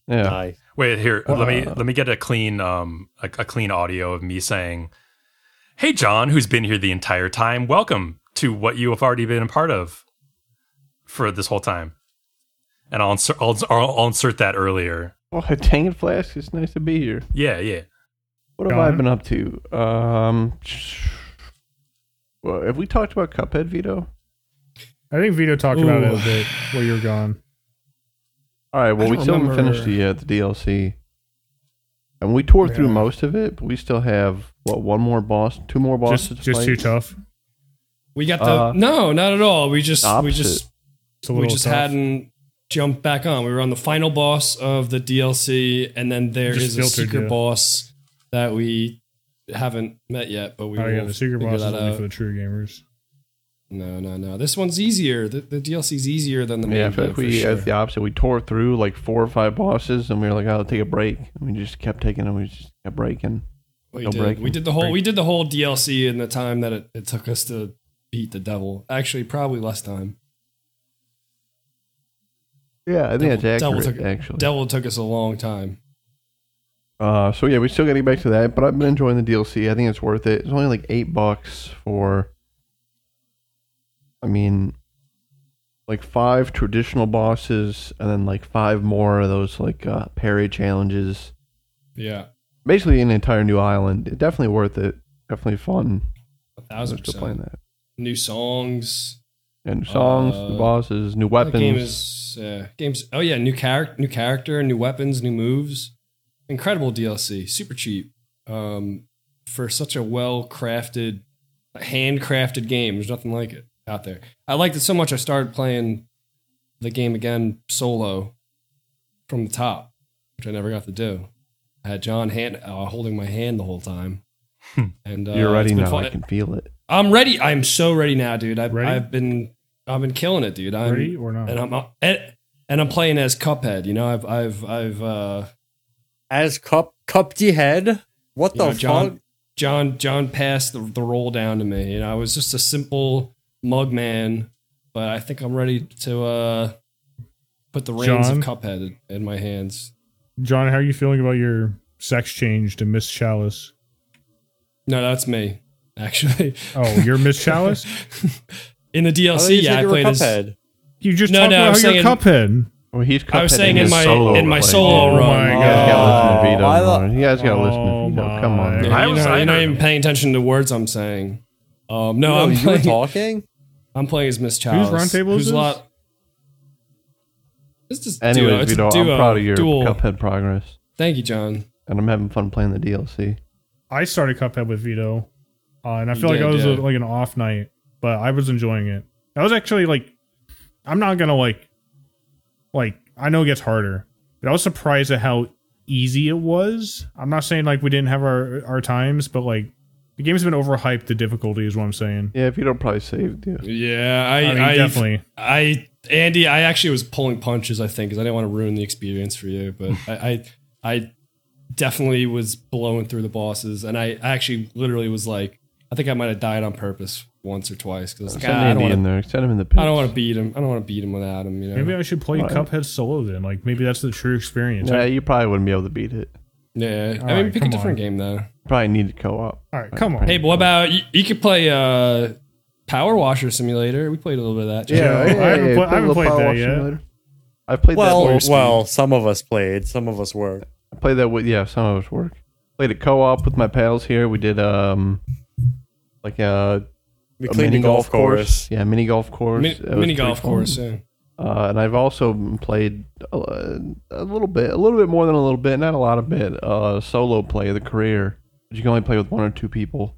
Yeah. I, Wait here. Uh, let me let me get a clean um a, a clean audio of me saying, "Hey John, who's been here the entire time. Welcome to what you have already been a part of for this whole time." And I'll insert I'll, I'll, I'll insert that earlier. Oh, dang it, Flash! It's nice to be here. Yeah, yeah. What John? have I been up to? Um, well, have we talked about Cuphead, Vito? I think Vito talked Ooh. about it a bit while you were gone. All right, well, we still remember. haven't finished the, uh, the D L C. And we tore yeah. through most of it, but we still have, what, one more boss, two more bosses just, to just fight? Just too tough? We got the... Uh, no, not at all. We just we just, we just hadn't jumped back on. We were on the final boss of the D L C, and then there just is filtered, a secret yeah. boss that we haven't met yet, but we oh, will yeah, the secret boss is only for the true gamers. No, no, no. This one's easier. The, the D L C's easier than the main. Yeah, game, we, for sure. It's the opposite. We tore through like four or five bosses, and we were like, "I'll take a break." And we just kept taking them. We just kept breaking. We no did. Breaking. We did the whole. Break. We did the whole D L C in the time that it, it took us to beat the devil. Actually, probably less time. Yeah, I think devil, that's accurate. Devil took, actually, devil took us a long time. Uh, so yeah, we still got to get back to that. But I've been enjoying the D L C. I think it's worth it. It's only like eight bucks for. I mean, like five traditional bosses and then like five more of those like uh, parry challenges. Yeah. Basically an entire new island. Definitely worth it. Definitely fun. A thousand percent. Playing that. New songs. And new songs, uh, new bosses, new weapons. Game is, uh, games. Oh yeah, new, char- new character, new weapons, new moves. Incredible D L C. Super cheap. Um, for such a well-crafted, handcrafted game. There's nothing like it out there. I liked it so much I started playing the game again solo from the top, which I never got to do. I had John hand uh, holding my hand the whole time. And uh, you're ready now. Fun. I can feel it. I'm ready. I'm so ready now, dude. I've, I've been I've been killing it, dude. I'm, ready or not? And I'm and, and I'm playing as Cuphead. You know, I've I've I've uh, as Cup Cuphead. What the know, John, fuck? John John passed the, the roll down to me. You know, I was just a simple Mugman, but I think I'm ready to uh put the reins John, of Cuphead in my hands. John, how are you feeling about your sex change to Miss Chalice? No, that's me, actually. Oh, you're Miss Chalice? In the D L C, yeah, I played as... You just no, talked no, about how you're Cuphead. Well, he's Cuphead I was saying in, in my solo in my solo run. You guys got to listen to Vito. Lo- you guys got to listen to Vito. Oh, come on. Yeah, I was, you know, I you're not even paying attention to the words I'm saying. Um, no, no, I'm you playing, were talking? I'm playing as Miss Chalice. Whose roundtable is this? Lot, it's just Anyways, duo. It's Vito, duo. I'm proud of your dual. Cuphead progress. Thank you, John. And I'm having fun playing the D L C. I started Cuphead with Vito, uh, and I you feel did, like I was yeah. a, like an off night, but I was enjoying it. I was actually like, I'm not going to like, like, I know it gets harder, but I was surprised at how easy it was. I'm not saying like we didn't have our, our times, but like the game's been overhyped. The difficulty is what I'm saying. Yeah, if you don't probably save, yeah. Yeah, I, I, mean, I definitely. I, Andy, I actually was pulling punches, I think, because I didn't want to ruin the experience for you, but I, I, I definitely was blowing through the bosses, and I actually literally was like, I think I might have died on purpose once or twice because like, I, I don't want to want to beat him. I don't want to beat him without him. You know? Maybe I should play right. Cuphead solo then. Like maybe that's the true experience. Yeah, right? You probably wouldn't be able to beat it. Yeah, All I mean, right, pick a different on. game though. Probably need to co-op. All right, come on. Hey, but what about you? You could play uh, Power Washer Simulator. We played a little bit of that. Yeah, yeah, yeah, I haven't, yeah, play, I haven't played that yet. Simulator. I've played well, that. Well, some of us played. Some of us work. I played that with yeah. Some of us work. Played it co-op with my pals here. We did um like uh. We cleaned a mini golf, golf course. course. Yeah, mini golf course. Mi- mini golf fun. course, yeah. Uh, and I've also played a, a little bit, a little bit more than a little bit, not a lot of bit, uh, solo play, the career. But you can only play with one or two people.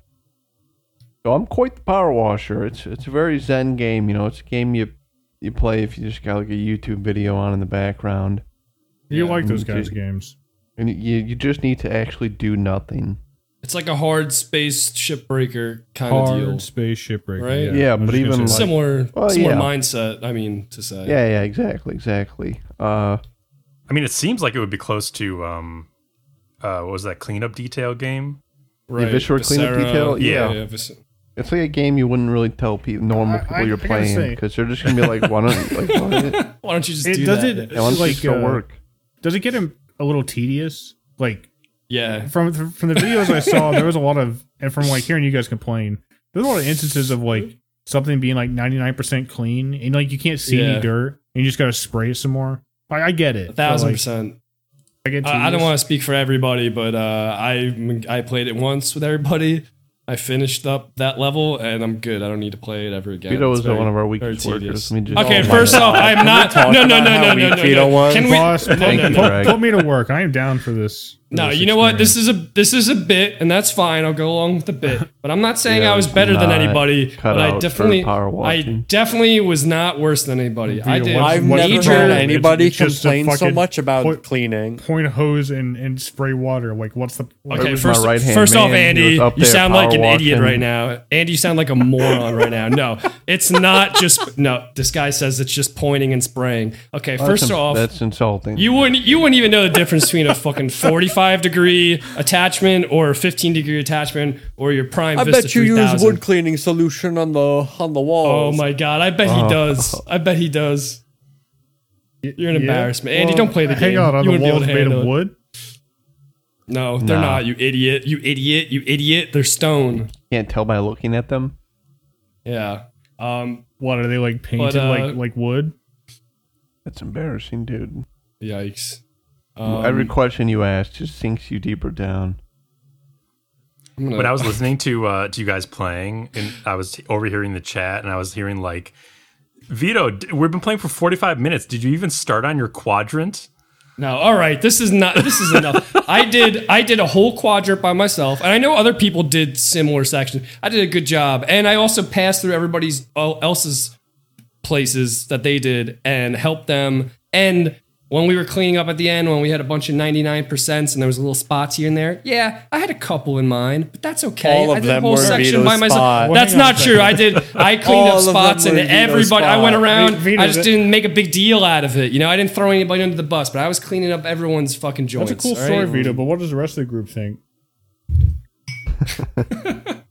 So I'm quite the power washer. It's it's a very zen game, you know. It's a game you you play if you just got like a YouTube video on in the background. You yeah, like those kinds of games. And you you just need to actually do nothing. It's like a hard space shipbreaker kind hard of deal. Hard space shipbreaker, right? Yeah, yeah but even like, similar, well, similar yeah. mindset. I mean, to say, yeah, yeah, exactly, exactly. Uh, I mean, it seems like it would be close to um, uh, what was that cleanup detail game? Right, Vissera cleanup detail. Yeah, yeah, yeah Vis- it's like a game you wouldn't really tell people, normal people I, I, you're I playing because they're just gonna be like, why don't, like, why don't you just it do does that? It, yeah, why don't like, you just go uh, work? Does it get a, a little tedious, like? Yeah, from from the videos I saw, there was a lot of, and from like hearing you guys complain, there's a lot of instances of like something being like ninety-nine percent clean, and like you can't see yeah. any dirt, and you just gotta spray it some more. Like, I get it, a thousand like, percent. I get. I, I don't want to speak for everybody, but uh, I I played it once with everybody. I finished up that level, and I'm good. I don't need to play it ever again. Vito is one of our weakest workers. Okay, first off, I'm not... No, no, no, no, no, no. Can we... Put me to work. I am down for this. No, you know what? This is a this is a bit, and that's fine. I'll go along with the bit. But I'm not saying I was better than anybody, but I definitely I definitely was not worse than anybody. I did. I've never heard anybody complain so much about cleaning. Point hose and spray water. Like, what's the... Okay, first off, Andy, you sound like an idiot right now. Andy, you sound like a moron right now. No, it's not just... No, this guy says it's just pointing and spraying. Okay, first off... That's insulting. You wouldn't you wouldn't even know the difference between a fucking forty-five degree attachment or a fifteen degree attachment or your prime I Vista bet you use wood cleaning solution on the, on the walls. Oh my God, I bet he does. I bet he does. You're an yeah. embarrassment. Andy, well, don't play the game. Hang on, are the walls made of wood? No, they're nah. not, you idiot. You idiot. You idiot. They're stone. Can't tell by looking at them. Yeah. Um, what, are they like painted but, uh, like like wood? That's embarrassing, dude. Yikes. Um, Every question you ask just sinks you deeper down. When I was listening to uh, to you guys playing, and I was overhearing the chat, and I was hearing like, Vito, we've been playing for forty-five minutes. Did you even start on your quadrant? No, all right. This is not. This is enough. I did. I did a whole quadrant by myself, and I know other people did similar sections. I did a good job, and I also passed through everybody's else's places that they did and helped them. And when we were cleaning up at the end, when we had a bunch of ninety-nine percents and there was little spots here and there, yeah, I had a couple in mind, but that's okay. All of I did them a whole were section Vito's by myself. Spot. That's not true. I did. I cleaned up spots and everybody. Spot. I went around. Vito's I just didn't make a big deal out of it. You know, I didn't throw anybody under the bus, but I was cleaning up everyone's fucking joints. That's a cool story, right? Vito. But what does the rest of the group think?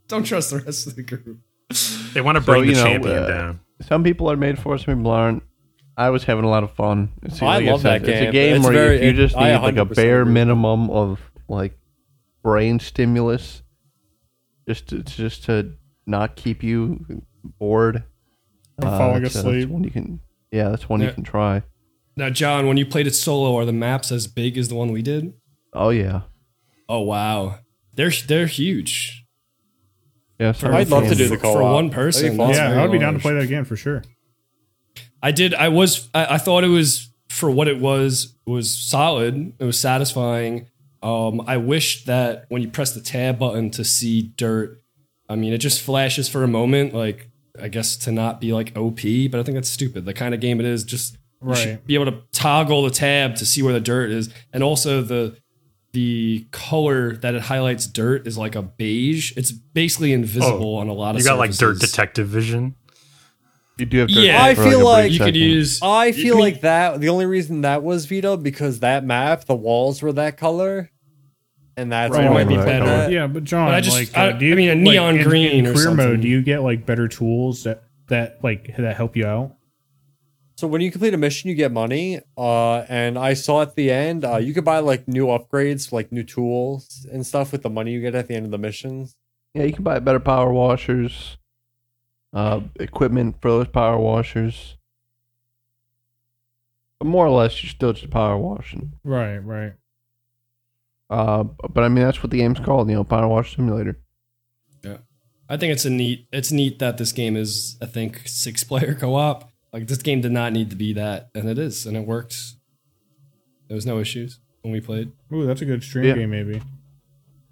Don't trust the rest of the group. They want to bring so, the know, champion uh, down. Some people are made for, some people aren't. I was having a lot of fun. It's, oh, like I love that game. It's a game it's where very, you, you just need like a bare agree. minimum of like brain stimulus, just to, just to not keep you bored. Or uh, falling so asleep. That's one you can, yeah, that's one yeah. you can try. Now, John, when you played it solo, are the maps as big as the one we did? Oh yeah. Oh wow, they're they're huge. Yeah, so I'd love to do the co-op for one person. That'd yeah, I would be down to play that again for sure. I did. I was. I, I thought it was, for what it was, was solid. It was satisfying. Um, I wish that when you press the tab button to see dirt, I mean, it just flashes for a moment. Like, I guess to not be like O P, but I think that's stupid. The kind of game it is, just right. You should be able to toggle the tab to see where the dirt is, and also the. The color that it highlights dirt is like a beige. It's basically invisible oh, on a lot of. You got surfaces. Like dirt detective vision. You do have. Dirt yeah, I feel like, like you could use. I feel can, like that. The only reason that was Vito because that map, the walls were that color, and that's right, why it might be better. Color. Yeah, but John, but I just, like, I, do you, I mean, a neon like, green in, in or career something. Mode? Do you get like better tools that that like that help you out? So when you complete a mission, you get money, uh, and I saw at the end, uh, you could buy like new upgrades, like new tools and stuff with the money you get at the end of the missions. Yeah, you can buy better power washers, uh, equipment for those power washers. But more or less, you're still just power washing. Right, right. Uh, but I mean, that's what the game's called, you know, Power Wash Simulator. Yeah, I think it's a neat. It's neat that this game is, I think, six-player co-op. Like, this game did not need to be that, and it is, and it worked. There was no issues when we played. Ooh, that's a good stream yeah. game, maybe.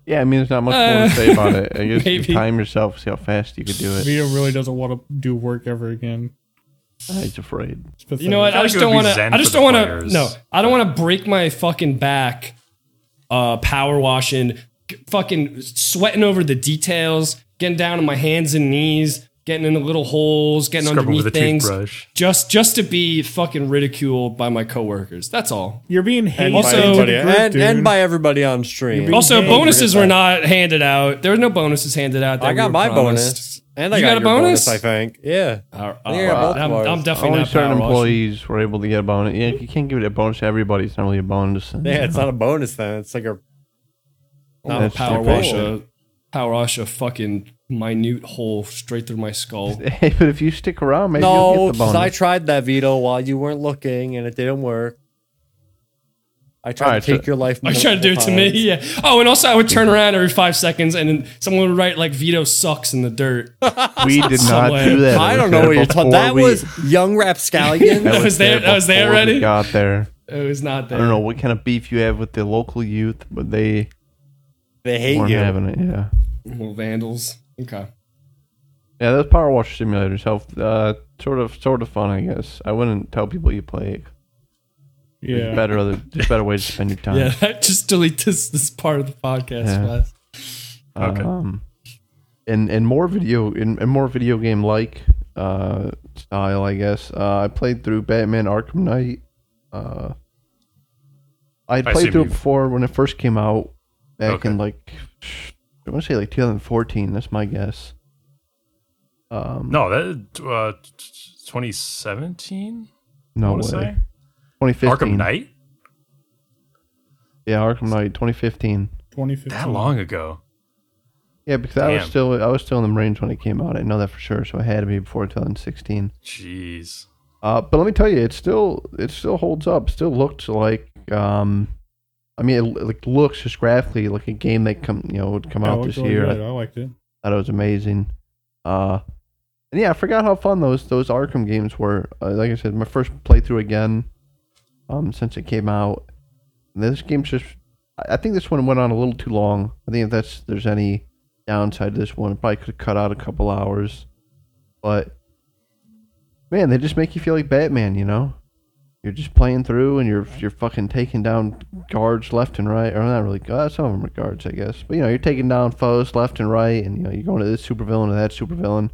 Yeah, I mean, there's not much uh, more to say about it. I guess maybe. You time yourself, see how fast you can do it. Vito really doesn't want to do work ever again. He's afraid. You know what? I, I just don't want to. I just don't want to. No, I don't want to break my fucking back. Uh, power washing, fucking sweating over the details, getting down on my hands and knees. Getting into little holes, getting Scrub underneath things, toothbrush. just just to be fucking ridiculed by my coworkers. That's all. You're being hated also, by everybody, and, and by everybody on stream. Also, bonuses were not handed out. There were no bonuses handed out. That I got we my promised. bonus, and I you got, got a bonus? bonus. I think, yeah. Our, our, yeah our, I'm, I'm definitely only not certain employees washing. Were able to get a bonus. Yeah, you can't give it a bonus to everybody. It's not really a bonus. Yeah, yeah. It's not a bonus then. It's like a not a power wash. Power wash a fucking minute hole straight through my skull. Hey, but if you stick around, maybe no, you'll get the bonus. No, because I tried that, Vito, while you weren't looking, and it didn't work. I tried right, to take so your life. I tried to do it times. to me, yeah. Oh, and also I would turn around every five seconds, and then someone would write, like, Vito sucks in the dirt. We did not do that. I don't know what you're talking about. That was Young Rapscallion. that, that was there, there that was there already? Got there. It was not there. I don't know what kind of beef you have with the local youth, but they... They hate We're you. Having it, yeah. Little vandals. Okay. Yeah, those power wash simulators help. Uh, sort of, sort of fun, I guess. I wouldn't tell people you play it. Yeah. There's better other, there's better ways to spend your time. Yeah, just delete this this part of the podcast. Yeah. Okay. Um, and and more video and, and more video game like uh, style, I guess. Uh, I played through Batman Arkham Knight. Uh, I had played through it before when it first came out. Back okay. in like, I want to say like twenty fourteen. That's my guess. Um, no, that uh, twenty seventeen. No way. Say. twenty fifteen. Arkham Knight. Yeah, Arkham Knight, twenty fifteen. twenty fifteen. That long ago. Yeah, because Damn. I was still I was still in the Marines when it came out. I know that for sure. So it had to be before twenty sixteen. Jeez. Uh, but let me tell you, it still it still holds up. Still looked like. Um, I mean, it like looks just graphically like a game that come you know would come yeah, out this year. Good. I liked it. Thought it was amazing. Uh, and yeah, I forgot how fun those those Arkham games were. Uh, like I said, my first playthrough again um, since it came out. And this game's just. I think this one went on a little too long. I think if that's there's any downside to this one, it probably could have cut out a couple hours. But man, they just make you feel like Batman, you know. You're just playing through, and you're you're fucking taking down guards left and right. Or not really, oh, some of them are guards, I guess. But you know, you're taking down foes left and right, and you know, you're going to this supervillain or that supervillain.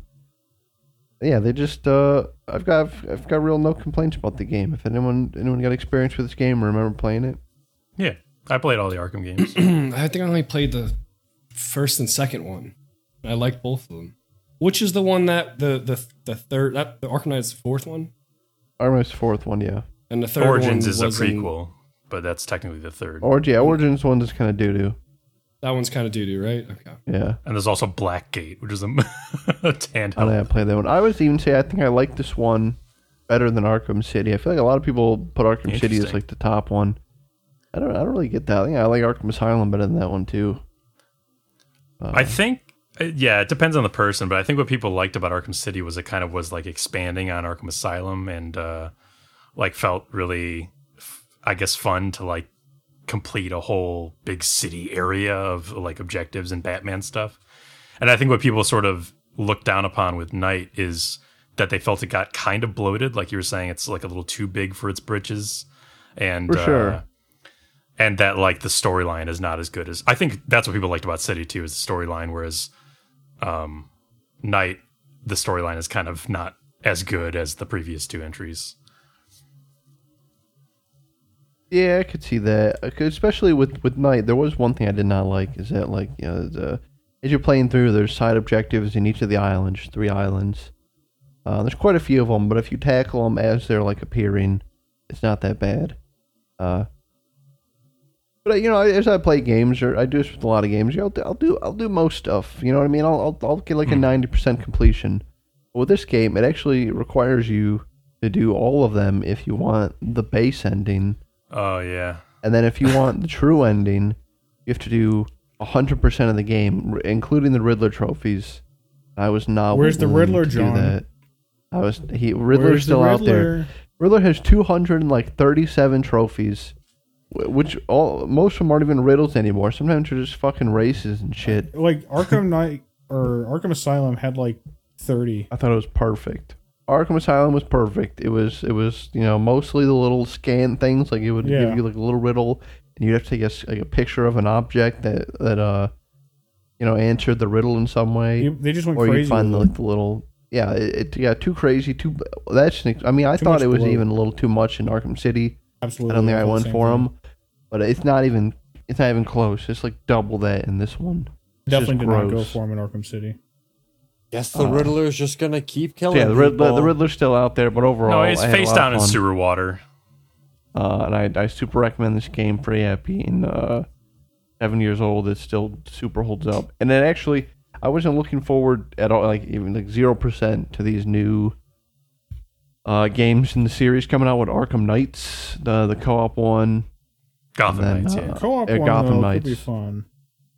Yeah, they just uh, I've got I've, I've got real no complaints about the game. If anyone anyone got experience with this game or remember playing it, yeah, I played all the Arkham games. I think I only played the first and second one. I liked both of them. Which is the one that the the the third that the Arkham Knight is the fourth one. Armor's fourth one, yeah. And the third Origins one is a prequel, in... but that's technically the third. Or, yeah, Origins one is kind of doo-doo. That one's kind of doo-doo, right? Okay. Yeah. And there's also Blackgate, which is a handheld. I haven't played that one. I would even say I think I like this one better than Arkham City. I feel like a lot of people put Arkham City as like the top one. I don't. I don't really get that. I think I like Arkham Asylum better than that one too. Uh, I think. Yeah, it depends on the person, but I think what people liked about Arkham City was it kind of was like expanding on Arkham Asylum and uh, like felt really, I guess, fun to like complete a whole big city area of like objectives and Batman stuff. And I think what people sort of looked down upon with Knight is that they felt it got kind of bloated. Like you were saying, it's like a little too big for its britches. And for sure. Uh, and that like the storyline is not as good as, I think that's what people liked about City too, is the storyline, whereas Um, Knight, the storyline is kind of not as good as the previous two entries. Yeah, I could see that. Especially with, with Knight, there was one thing I did not like, is that, like, you know, the, as you're playing through, there's side objectives in each of the islands, three islands. Uh, there's quite a few of them, but if you tackle them as they're, like, appearing, it's not that bad. Uh, But, you know, as I play games, or I do this with a lot of games, you know, I'll do I'll do most stuff. You know what I mean? I'll I'll, I'll get like a ninety percent completion. But with this game, it actually requires you to do all of them if you want the base ending. Oh, yeah. And then if you want the true ending, you have to do one hundred percent of the game, including the Riddler trophies. I was not Where's the Riddler, John? That. I was, he, Riddler's Where's still the Riddler? Out there. Riddler has two hundred thirty-seven trophies. Which all most of them aren't even riddles anymore. Sometimes they're just fucking races and shit. Like Arkham Knight or Arkham Asylum had like thirty. I thought it was perfect. Arkham Asylum was perfect. It was it was you know mostly the little scan things, like it would yeah. give you like a little riddle and you'd have to take a, like a picture of an object that that uh you know answered the riddle in some way. You, they just went or crazy. Or you find like the little yeah it, it yeah too crazy too that's I mean I too thought it was blood. Even a little too much in Arkham City. Absolutely, I don't think I went for him. But it's not even it's not even close. It's like double that in this one. It's Definitely did gross. Not go for him in Arkham City. Guess the uh, Riddler is just gonna keep killing. Yeah, the Riddler, the Riddler's still out there, but overall, no, he's face down in sewer water. Uh, and I, I super recommend this game. Pretty happy. And uh, seven years old, it still super holds up. And then actually, I wasn't looking forward at all, like even like zero percent to these new uh, games in the series coming out with Arkham Knights, the the co-op one. Gotham then, Knights, yeah. Uh, Co-op uh, one, Gotham though, Knights. Could be fun.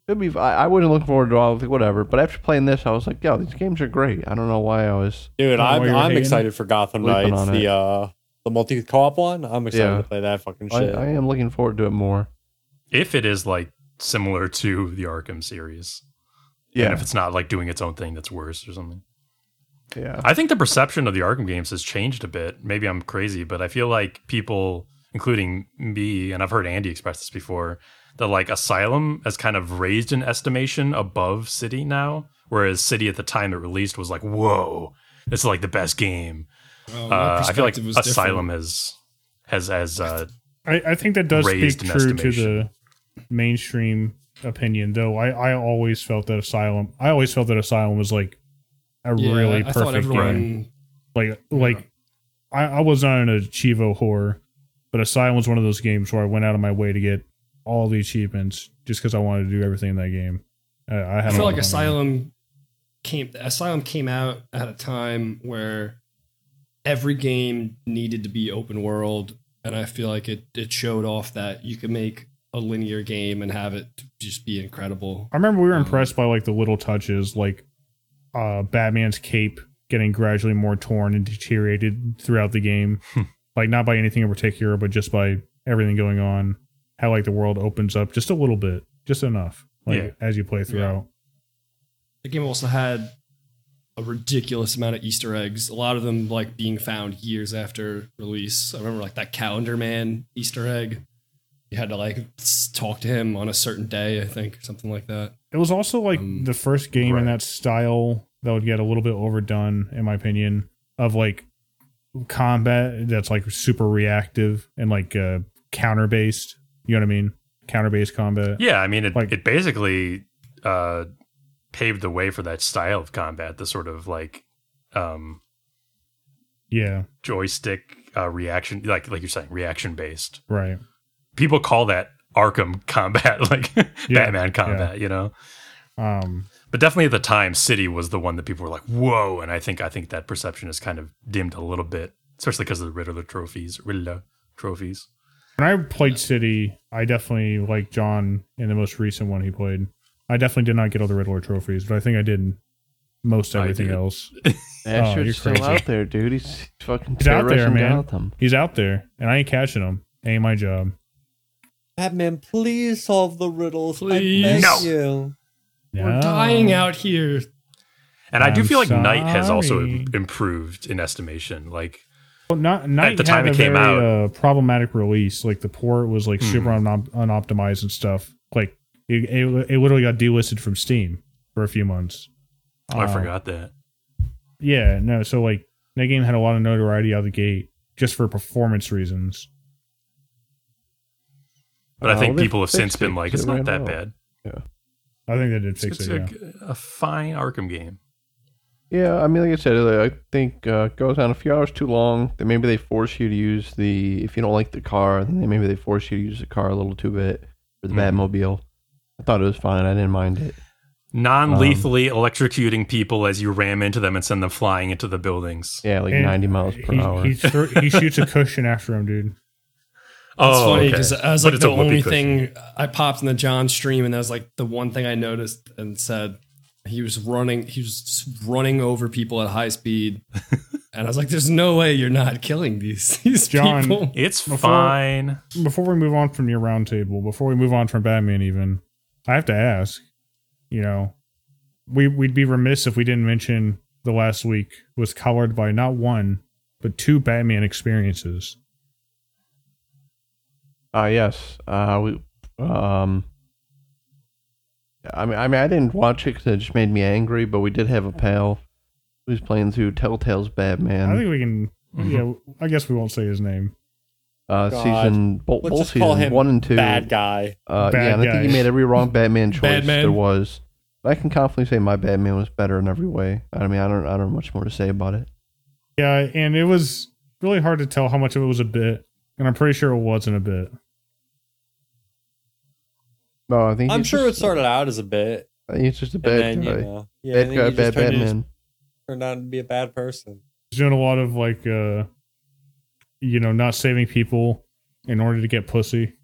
Could be. I, I wasn't looking forward to all of it, whatever. But after playing this, I was like, "Yo, these games are great." I don't know why I was. Dude, I'm I'm excited for Gotham Knights, the uh, the multi co-op one. I'm excited yeah. to play that fucking shit. I, I am looking forward to it more. If it is like similar to the Arkham series, yeah. And if it's not like doing its own thing that's worse or something. Yeah. I think the perception of the Arkham games has changed a bit. Maybe I'm crazy, but I feel like people, including me, and I've heard Andy express this before, that like Asylum has kind of raised an estimation above City now, whereas City at the time it released was like, whoa, this is like the best game. Oh, uh, I feel like Asylum different. has has has. Uh, I, I think that does speak true to the mainstream opinion, though. I, I always felt that Asylum. I always felt that Asylum was like a yeah, really I perfect everyone, game. Like like, yeah. I, I was not an achievo whore. But Asylum was one of those games where I went out of my way to get all the achievements just because I wanted to do everything in that game. Uh, I, I feel like Asylum came, Asylum came out at a time where every game needed to be open world, and I feel like it, it showed off that you could make a linear game and have it just be incredible. I remember we were impressed by like the little touches, like uh, Batman's cape getting gradually more torn and deteriorated throughout the game. Like, not by anything in particular, but just by everything going on. How, like, the world opens up just a little bit. Just enough. Like, yeah. as you play throughout. Yeah. The game also had a ridiculous amount of Easter eggs. A lot of them, like, being found years after release. I remember, like, that Calendar Man Easter egg. You had to, like, talk to him on a certain day, I think. Something like that. It was also, like, um, the first game right. in that style that would get a little bit overdone, in my opinion, of, like, combat that's like super reactive and like uh, counter based, you know what I mean? Counter based combat. Yeah, I mean, it, like, it basically uh, paved the way for that style of combat, the sort of like um, yeah, joystick uh, reaction, like like you're saying, reaction based. Right. People call that Arkham combat, like yeah, Batman combat, yeah. you know. Um, but definitely at the time, City was the one that people were like, "Whoa!" And I think I think that perception is kind of dimmed a little bit, especially because of the Riddler trophies, Riddler trophies. When I played City, I definitely, like John in the most recent one he played, I definitely did not get all the Riddler trophies, but I think I did most everything else. That shit's still out there, dude. He's fucking He's out there, man. He's out there, and I ain't catching him. Ain't my job. Batman, please solve the riddles. Please. I beg no. you. No. We're dying out here. And I'm I do feel like sorry. Knight has also improved in estimation. Like, well, not, Knight at the time it came very, out, uh, problematic release. Like the port was like mm. super unop- unoptimized and stuff. Like it, it, it literally got delisted from Steam for a few months. Oh, uh, I forgot that. Yeah, no. So like that game had a lot of notoriety out of the gate just for performance reasons. But I think uh, people have since been like, it's not that bad. Yeah, I think they did fix it. It's a fine Arkham game. Yeah, I mean, like I said, I think uh, it goes on a few hours too long. Then maybe they force you to use the, if you don't like the car, then maybe they force you to use the car a little too bit for the mm. Batmobile. I thought it was fine. I didn't mind it. Non-lethally um, electrocuting people as you ram into them and send them flying into the buildings. Yeah, like ninety miles per he, hour. He, threw, he shoots a cushion after him, dude. That's oh, funny because okay. I was like the only thing cushion. I popped in the John stream, and that was like the one thing I noticed and said he was running. He was running over people at high speed, and I was like, "There's no way you're not killing these these John, people." It's before, fine. Before we move on from your roundtable, before we move on from Batman, even I have to ask. You know, we we'd be remiss if we didn't mention the last week was colored by not one but two Batman experiences. Uh, yes. Uh, we, um, I mean, I mean, I didn't watch it because it just made me angry, but we did have a pal who's playing through Telltale's Batman. I think we can, mm-hmm. yeah, I guess we won't say his name. Uh, God. season, both bo- season one and two. Bad guy. Uh, bad yeah, and I think he made every wrong Batman choice Batman. there was. I can confidently say my Batman was better in every way. I mean, I don't, I don't have much more to say about it. Yeah, and it was really hard to tell how much of it was a bit, and I'm pretty sure it wasn't a bit. No, I think I'm sure just, it started out as a bit. I think it's just a bad then, guy. You know, yeah, bad guy, bad Batman. Turned out to be a bad person. He's doing a lot of like, uh, you know, not saving people in order to get pussy.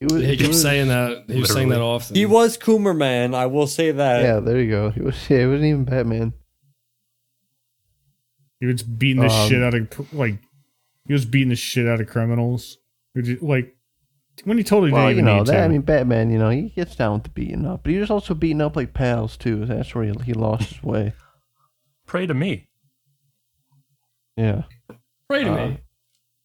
He, was, he, he keeps was, saying that. He was saying that often. He was Coomerman. I will say that. Yeah, there you go. He was. Yeah, he wasn't even Batman. He was beating the um, shit out of like. He was beating the shit out of criminals. Like. When he told her, well, you know, that, I mean, Batman, you know, he gets down with the beating up, but he was also beating up like pals too. That's where he, he lost his way. Pray to me. Yeah. Pray to uh, me.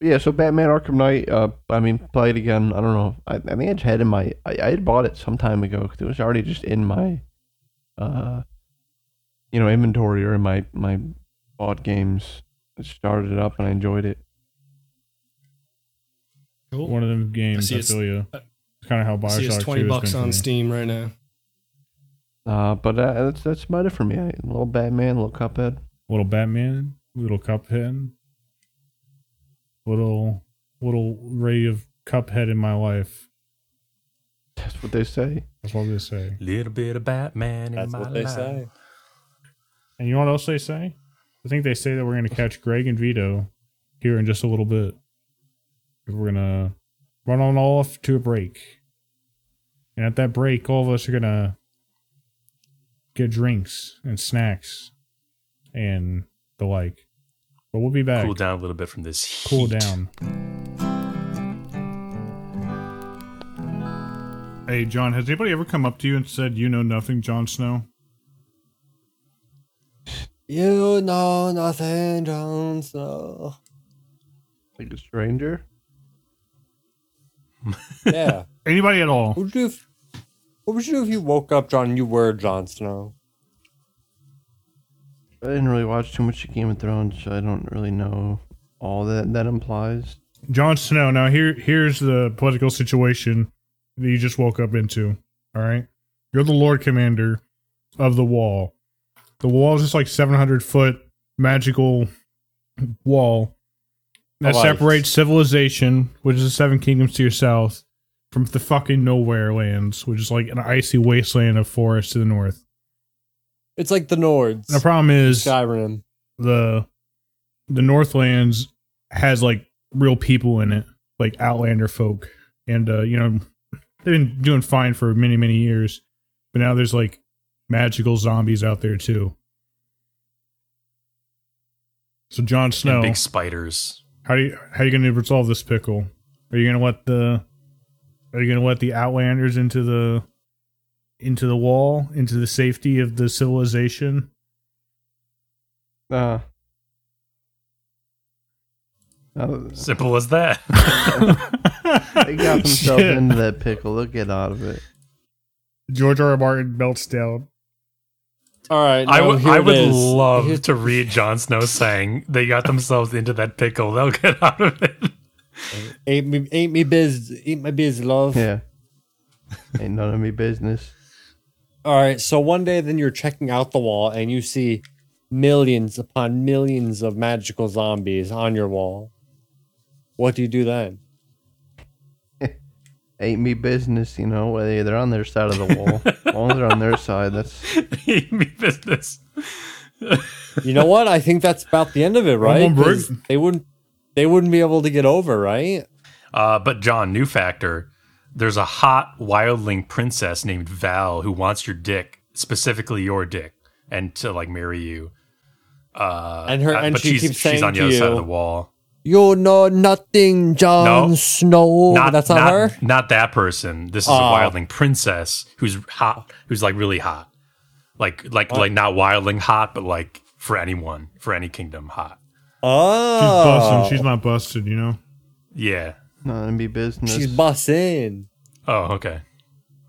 Yeah. So Batman Arkham Knight. Uh, I mean, play it again. I don't know. I, I think I just had in my. I, I had bought it some time ago because it was already just in my, uh, you know, inventory or in my my bought games. I started it up and I enjoyed it. Cool. One of them games, I, I feel you. It's kind of how Bioshock two is twenty bucks on Steam right now. Uh, but uh, that's that's about it for me. A little Batman, little Cuphead. Little Batman, little Cuphead. Little, little ray of Cuphead in my life. That's what they say. That's what they say. Little bit of Batman that's in my life. That's what they say. And you know what else they say? I think they say that we're going to catch Greg and Vito here in just a little bit. We're going to run on off to a break. And at that break, all of us are going to get drinks and snacks and the like. But we'll be back. Cool down a little bit from this heat. Cool down. Hey, John, has anybody ever come up to you and said, you know nothing, Jon Snow? You know nothing, Jon Snow. Like a stranger? Yeah. Anybody at all? What would, you if, what would you do if you woke up, John, and you were Jon Snow? I didn't really watch too much of Game of Thrones, so I don't really know all that that implies. Jon Snow, now here here's the political situation that you just woke up into, all right? You're the Lord Commander of the Wall. The Wall is just like seven hundred foot magical wall That life. separates civilization, which is the Seven Kingdoms to your south, from the fucking nowhere lands, which is like an icy wasteland of forest to the north. It's like the Nords. And the problem is Skyrim. The the Northlands has like real people in it, like Outlander folk, and uh, you know they've been doing fine for many many years, but now there's like magical zombies out there too. So Jon Snow, and big spiders. How do you how are you going to resolve this pickle? Are you going to let the Are you going to let the Outlanders into the into the wall, into the safety of the civilization? Uh, Simple as that. They got themselves Shit. into that pickle. They'll get out of it. George R. R. Martin melts down. All right. No, I, w- I would is. love Here's- to read Jon Snow saying they got themselves into that pickle. They'll get out of it. Ain't me, ain't me biz, eat my biz, love. Yeah, ain't none of me business. All right, so one day then you're checking out the wall and you see millions upon millions of magical zombies on your wall. What do you do then? Ain't me business, you know, whether they're on their side of the wall. As long as they're on their side, that's... Ain't me business. You know what? I think that's about the end of it, right? They wouldn't They wouldn't be able to get over, right? Uh, but John, new factor. There's a hot wildling princess named Val who wants your dick, specifically your dick, and to like marry you. Uh, and her, and but she she's, keeps she's saying on the to other you, side of the wall. You know nothing, Jon no, Snow. Not, That's not, not her. Not that person. This is uh, a wildling princess who's hot, who's like really hot, like like uh, like not wildling hot, but like for anyone, for any kingdom, hot. Oh, she's busting. She's not busted, you know. Yeah, not in me business. She's busting. Oh, okay.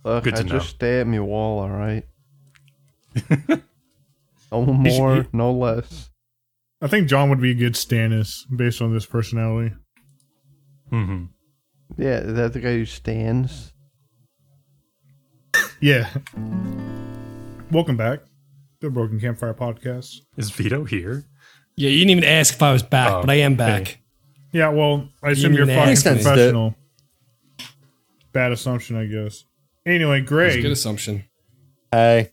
Look, Good to I know. Just stay at me wall, all right. No more, should, no less. I think John would be a good Stannis based on this personality. Mm-hmm. Yeah, is that the guy who stands? Yeah. Welcome back to the Broken Campfire Podcast. Is Vito here? Yeah, you didn't even ask if I was back, oh, but I am back. Okay. Yeah, well, I assume you you're fucking professional. It. Bad assumption, I guess. Anyway, Greg. That's a good assumption. Hey.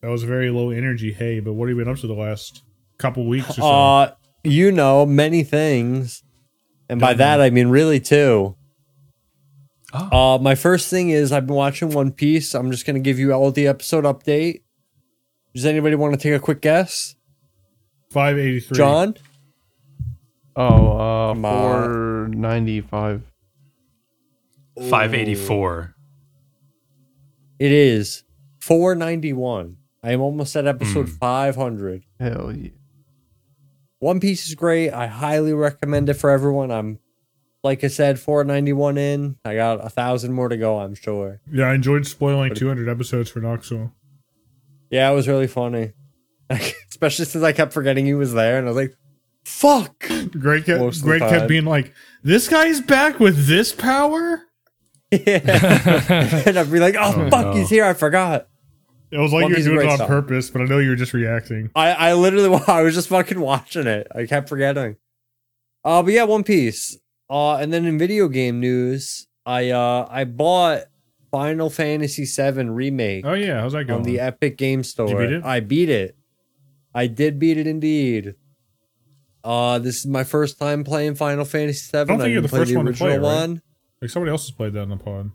That was very low energy, hey, but what have you been up to the last couple weeks or so? Uh, you know, many things. And Don't by that, know. I mean really two. Oh. Uh, my first thing is I've been watching One Piece. I'm just going to give you all the episode update. Does anybody want to take a quick guess? five eighty-three John? Oh, uh, four ninety-five five eighty-four It is four ninety-one I am almost at episode mm. five hundred Hell yeah. One Piece is great. I highly recommend it for everyone. I'm, like I said, four ninety-one in. I got a thousand more to go, I'm sure. Yeah, I enjoyed spoiling like two hundred episodes for Noxo. Yeah, it was really funny. Especially since I kept forgetting he was there, and I was like, fuck! Greg kept, Greg kept being like, this guy's back with this power? Yeah. And I'd be like, oh, oh fuck, no. he's here, I forgot. It was like you were doing it on stuff. purpose, but I know you were just reacting. I, I literally, I was just fucking watching it. I kept forgetting. Uh, but yeah, One Piece. Uh, and then in video game news, I uh, I bought Final Fantasy seven Remake. Oh yeah, how's that going? On the Epic Game Store. Did you beat it? I beat it. I did beat it indeed. Uh, this is my first time playing Final Fantasy seven. I don't think I you're the first the one to play it, right? Like somebody else has played that in the pod.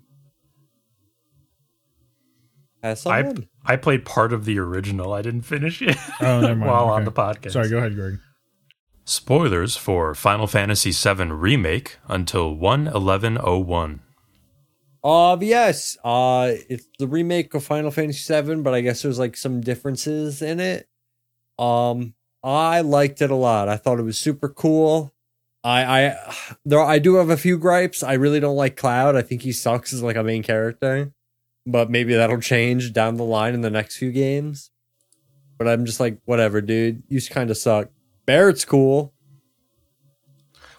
Has someone? I, I played part of the original. I didn't finish it oh, never mind. while okay. on the podcast. Sorry, go ahead, Greg. Spoilers for Final Fantasy seven Remake until one eleven oh one Uh, yes. Uh, it's the remake of Final Fantasy seven, but I guess there's like some differences in it. Um, I liked it a lot. I thought it was super cool. I, I, there, I do have a few gripes. I really don't like Cloud. I think he sucks as like a main character, but maybe that'll change down the line in the next few games. But I'm just like, whatever, dude. You kind of suck. Barrett's cool.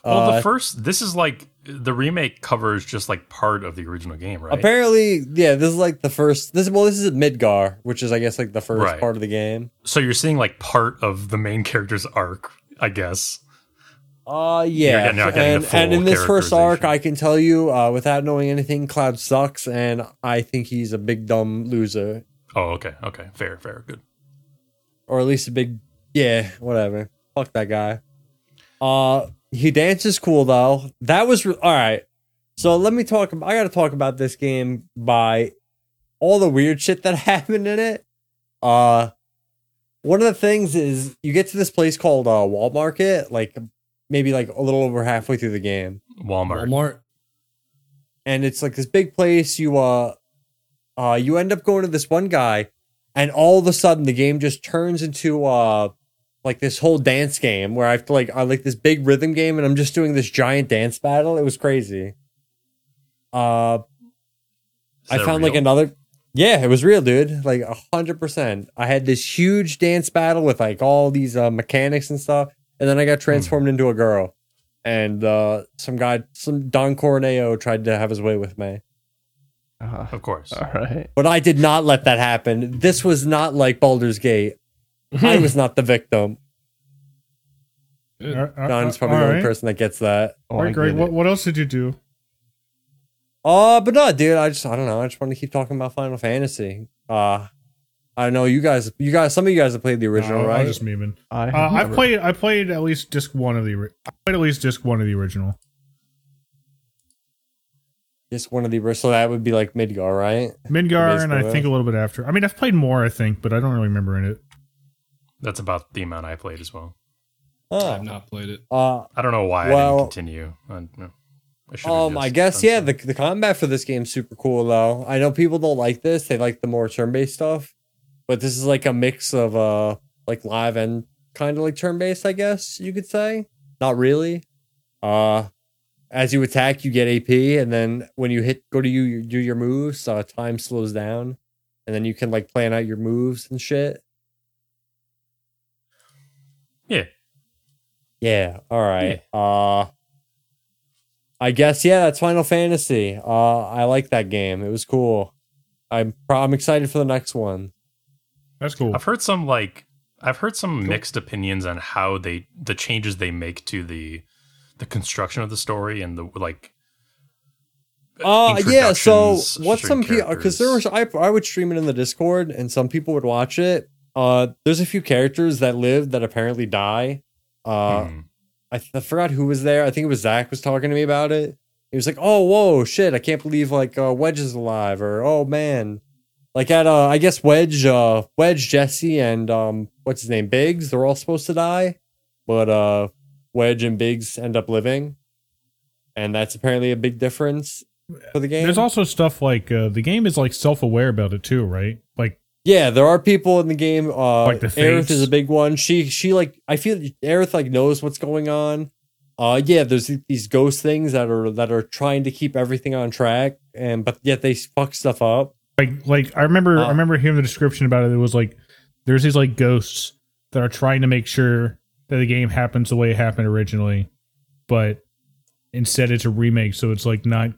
Well, uh, the first, this is like the remake covers just like part of the original game, right? Apparently, yeah. This is like the first. This well, this is Midgar, which is I guess like the first right. part of the game. So you're seeing like part of the main character's arc, I guess. Uh, yeah. You're not getting the full and in this first arc, I can tell you, uh, without knowing anything, Cloud sucks, and I think he's a big dumb loser. Oh, okay, okay, fair, fair, good. Or at least a big, yeah, whatever. Fuck that guy. Uh, he dances cool though. That was re- all right. So let me talk. I got to talk about this game by all the weird shit that happened in it. Uh, one of the things is you get to this place called uh, Wall Market, like maybe like a little over halfway through the game. Walmart. Walmart. And it's like this big place. You uh, uh, you end up going to this one guy, and all of a sudden the game just turns into uh. like this whole dance game where I have to like, I like this big rhythm game and I'm just doing this giant dance battle. It was crazy. Uh, I found real? like another, yeah, it was real, dude. Like a hundred percent. I had this huge dance battle with like all these uh, mechanics and stuff. And then I got transformed mm. into a girl and uh, some guy, some Don Corneo tried to have his way with me. Uh, of course. All right. But I did not let that happen. This was not like Baldur's Gate. I was not the victim. Uh, Don's probably uh, the only right. person that gets that. Oh, all right, Greg, what, what else did you do? Uh, but no, dude, I just, I don't know. I just want to keep talking about Final Fantasy. Uh, I know you guys, you guys, some of you guys have played the original, uh, right? I'm just memeing. I, uh, I played, I played at least disc one of the, I played at least disc one of the original. Just one of the original, so that would be like Midgar, right? Midgar, and I think a little bit after. I mean, I've played more, I think, but I don't really remember in it. That's about the amount I played as well. Oh. I've not played it. Uh, I don't know why well, I didn't continue. I, no, I um, I guess, yeah, the, the combat for this game's super cool, though. I know people don't like this. They like the more turn-based stuff. But this is like a mix of uh, like live and kind of like turn-based, I guess you could say. Not really. Uh, as you attack, you get A P. And then when you hit, go to you, you do your moves. Uh, time slows down. And then you can like plan out your moves and shit. Yeah. Yeah. All right. Yeah. Uh, I guess, yeah, that's Final Fantasy. Uh, I like that game. It was cool. I'm pro- I'm excited for the next one. That's cool. I've heard some like I've heard some cool. mixed opinions on how they the changes they make to the the construction of the story and the like. Uh, yeah. So what some people because there was I I would stream it in the Discord and some people would watch it. Uh, there's a few characters that live that apparently die. Uh, hmm. I, th- I forgot who was there. I think it was Zach was talking to me about it. He was like, "Oh, whoa, shit! I can't believe like uh, Wedge is alive." Or, "Oh man, like at uh, I guess Wedge, uh, Wedge, Jesse, and um, what's his name, Biggs. They're all supposed to die, but uh, Wedge and Biggs end up living, and that's apparently a big difference for the game." There's also stuff like uh, the game is like self-aware about it too, right? Like. Yeah, there are people in the game. Uh, like the Aerith is a big one. She, she like, I feel Aerith like knows what's going on. Uh, yeah, there's these ghost things that are that are trying to keep everything on track, and but yet they fuck stuff up. Like, like I remember, uh, I remember hearing the description about it. It was like there's these like ghosts that are trying to make sure that the game happens the way it happened originally, but instead it's a remake, so it's like not.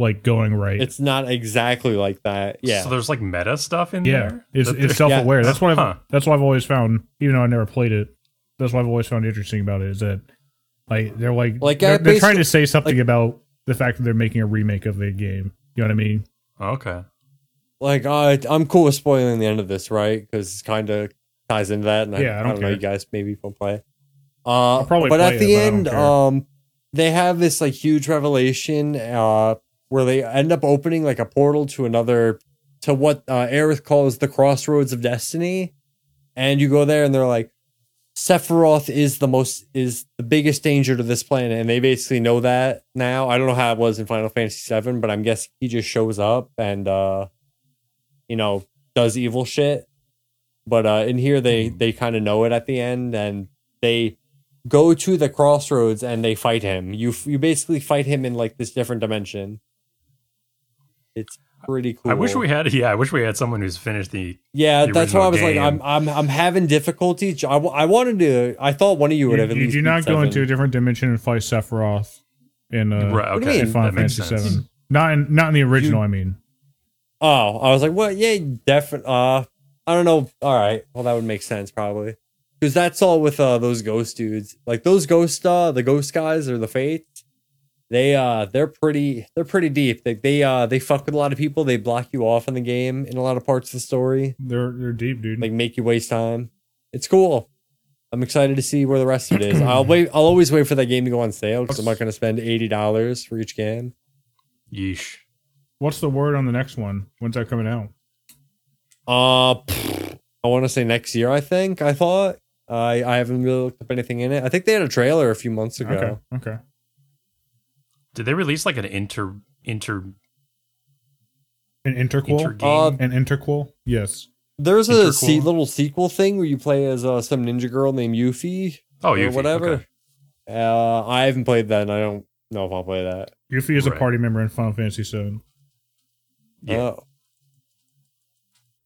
Like going right. It's not exactly like that. Yeah. So there's like meta stuff in yeah. there. It's it's self-aware. Yeah. That's what I've huh. that's what I've always found, even though I never played it. That's what I've always found interesting about it is that like they're like, like they're, they're trying to say something like, about the fact that they're making a remake of the game. You know what I mean? Okay. Like I I'm cool with spoiling the end of this, right? Because it kind of ties into that. And yeah, I, I don't, I don't know. You guys maybe won't play. Uh, probably. But play at it, the but end, um, they have this like huge revelation. Uh. Where they end up opening like a portal to another, to what uh, Aerith calls the Crossroads of Destiny, and you go there, and they're like, Sephiroth is the most is the biggest danger to this planet, and they basically know that now. I don't know how it was in Final Fantasy seven, but I'm guessing he just shows up and, uh, you know, does evil shit. But uh, in here, they they kind of know it at the end, and they go to the crossroads and they fight him. You you basically fight him in like this different dimension. It's pretty cool. I wish we had, yeah. I wish we had someone who's finished the. Yeah, the that's why I was game. like, I'm, I'm, I'm having difficulty. I, I wanted to. I thought one of you would have. You, at you least do not go seven. into a different dimension and fight Sephiroth in uh, right, okay. in Final Fantasy seven. Not in, not in the original. You, I mean. Oh, I was like, well, yeah, definitely. Uh, I don't know. All right. Well, that would make sense probably. Because that's all with uh, those ghost dudes. Like those ghost, uh, the ghost guys or the fates. They uh, they're pretty. They're pretty deep. They they uh, they fuck with a lot of people. They block you off in the game in a lot of parts of the story. They're they're deep, dude. Like make you waste time. It's cool. I'm excited to see where the rest of it is. I'll wait. I'll always wait for that game to go on sale because I'm not going to spend eighty dollars for each game. Yeesh. What's the word on the next one? When's that coming out? Uh, pfft, I want to say next year. I think. I thought. Uh, I I haven't really looked up anything in it. I think they had a trailer a few months ago. Okay. Okay. Did they release like an inter inter an interquel? Uh, an interquel? Yes. There's interquel. a se- little sequel thing where you play as uh, some ninja girl named Yuffie. Oh, or Yuffie. Whatever. Okay. Uh, I haven't played that, and I don't know if I'll play that. Yuffie is right. a party member in Final Fantasy seven. Yeah. Oh.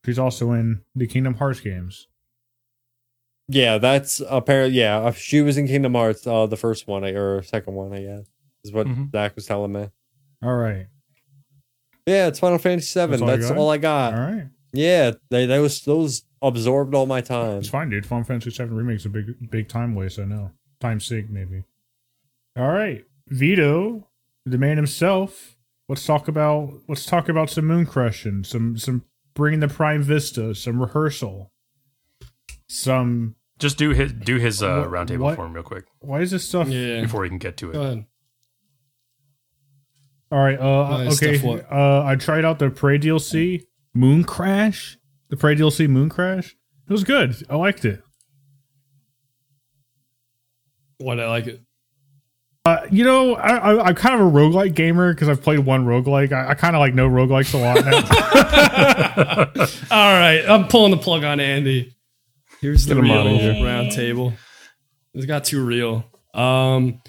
She's also in the Kingdom Hearts games. Yeah, that's apparently. Yeah, she was in Kingdom Hearts, uh, the first one or second one, I guess. Is what mm-hmm. Zach was telling me. All right. Yeah, it's Final Fantasy seven. That's all, That's all I got. All right. Yeah, they that was those absorbed all my time. It's fine, dude. Final Fantasy seven remake's a big big time waste. I know. Time sink maybe. All right, Vito, the man himself. Let's talk about let's talk about some moon crushing, some some bringing the prime vista, some rehearsal, some. Just do his do his uh, roundtable for him real quick. Why is this stuff yeah. before we can get to it? Go ahead. All right. Uh, nice okay. Uh, I tried out the Prey D L C Moon Crash. The Prey D L C Moon Crash. It was good. I liked it. Why did I like it? Uh, you know, I, I, I'm kind of a roguelike gamer because I've played one roguelike. I, I kind of like know roguelikes a lot now. All right. I'm pulling the plug on Andy. Here's Get the real here. round table. This got too real. Um,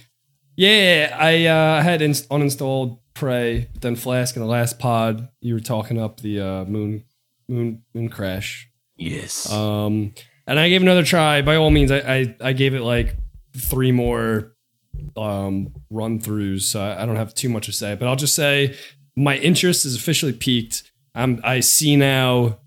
yeah, I uh, had inst- uninstalled Prey, but then Flask in the last pod, you were talking up the uh, moon, moon, moon crash. Yes. Um, and I gave another try. By all means, I, I, I gave it like three more um, run throughs, so I, I don't have too much to say. But I'll just say my interest is officially peaked. I'm I see now.